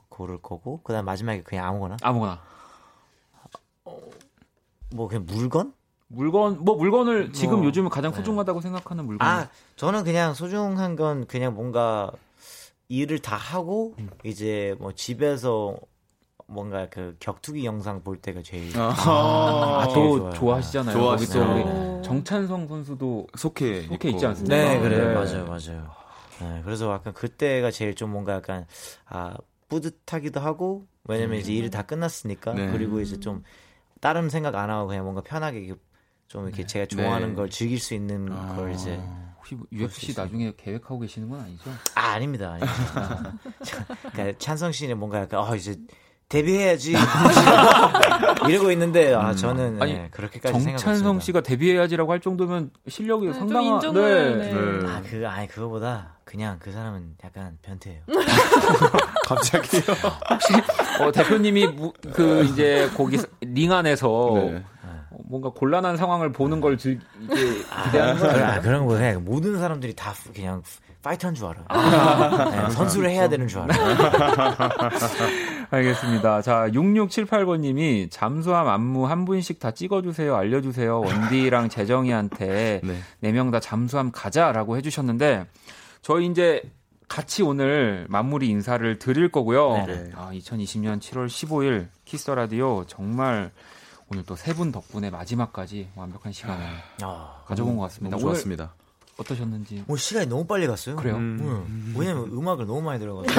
고를 거고 그다음 마지막에 그냥 아무거나. 뭐 그냥 물건을 지금 요즘은 가장 소중하다고 생각하는 물건. 아, 저는 그냥 소중한 건 그냥 뭔가 일을 다 하고 이제 뭐 집에서 뭔가 그 격투기 영상 볼 때가 제일 또 좋아하시잖아요. 좋아하시죠. 정찬성 선수도 속해 있지 않습니까? 네, 그래요. 네. 맞아요. 네, 그래서 약간 그때가 제일 좀 뭔가 약간 뿌듯하기도 하고 왜냐면 이제 일이 다 끝났으니까. 네. 그리고 이제 좀 다른 생각 안 하고 그냥 뭔가 편하게 좀 이렇게 제가 좋아하는 걸 즐길 수 있는 걸 이제. 혹시 UFC 나중에 계획하고 계시는 건 아니죠? 아, 아닙니다. 그러니까 찬성 씨는 뭔가 약간 이제 데뷔해야지 이러고 있는데 저는 아니, 그렇게까지 생각했습니다. 정찬성 씨가 데뷔해야지라고 할 정도면 실력이 상당한. 네. 그거보다 그냥 그 사람은 약간 변태예요. 갑자기요? 혹시 대표님이 그 이제 거기 링 안에서 뭔가 곤란한 상황을 보는 걸 기대하는 거예요? 그런 거 그냥 모든 사람들이 다 그냥 파이터인 줄 알아요. 네, 선수를 해야 되는 줄 알아요. 알겠습니다. 자, 6678번님이 잠수함 안무 한 분씩 다 찍어주세요, 알려주세요. 원디랑 재정이한테 4명 다 잠수함 가자라고 해주셨는데 저희 이제 같이 오늘 마무리 인사를 드릴 거고요. 네네. 2020년 7월 15일 키스 라디오 정말 오늘 또 세 분 덕분에 마지막까지 완벽한 시간을 가져본 것 같습니다. 너무 좋았습니다. 어떠셨는지. 오늘 시간이 너무 빨리 갔어요. 그래요? 왜냐면 음악을 너무 많이 들어가지고.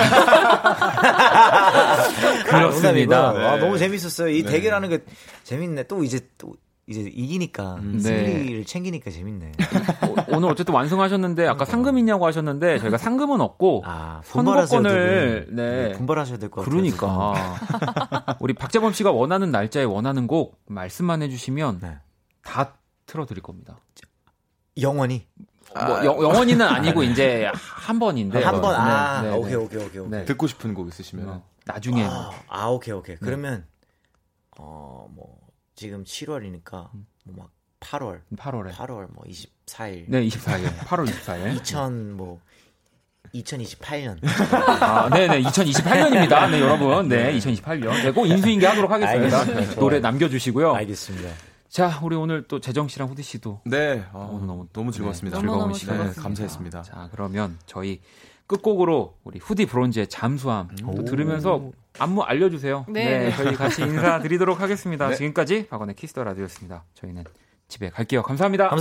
그렇습니다. 네. 너무 재밌었어요. 이 대결하는 게 재밌네. 또 이제 이기니까 승리를 챙기니까 재밌네. 오늘 어쨌든 완성하셨는데 아까 상금 있냐고 하셨는데 저희가 상금은 없고 선거권을 분발하셔야 될 것 같아요. 그러니까 우리 박재범 씨가 원하는 날짜에 원하는 곡 말씀만 해주시면 다 틀어드릴 겁니다. 영원히. 영원히는 아니고 이제 한 번인데. 한 번. 오케이. 네. 듣고 싶은 곡 있으시면 나중에. 오케이. 그러면 지금 7월이니까 막 8월에 24일. 네, 24일. 8월 24일. 2028년. 네, 2028년입니다. 네, 여러분. 네, 2028년. 네, 꼭 인수인계 하도록 하겠습니다. 알겠습니다. 노래 남겨주시고요. 알겠습니다. 자, 우리 오늘 또 재정 씨랑 후디 씨도 오늘 너무 즐거웠습니다. 즐거운 시간 감사했습니다. 자, 그러면 저희 끝곡으로 우리 후디 브론즈의 잠수함 또 들으면서 안무 알려주세요. 네, 저희 같이 인사드리도록 하겠습니다. 네. 지금까지 박원의 키스더 라디오였습니다. 저희는 집에 갈게요. 감사합니다.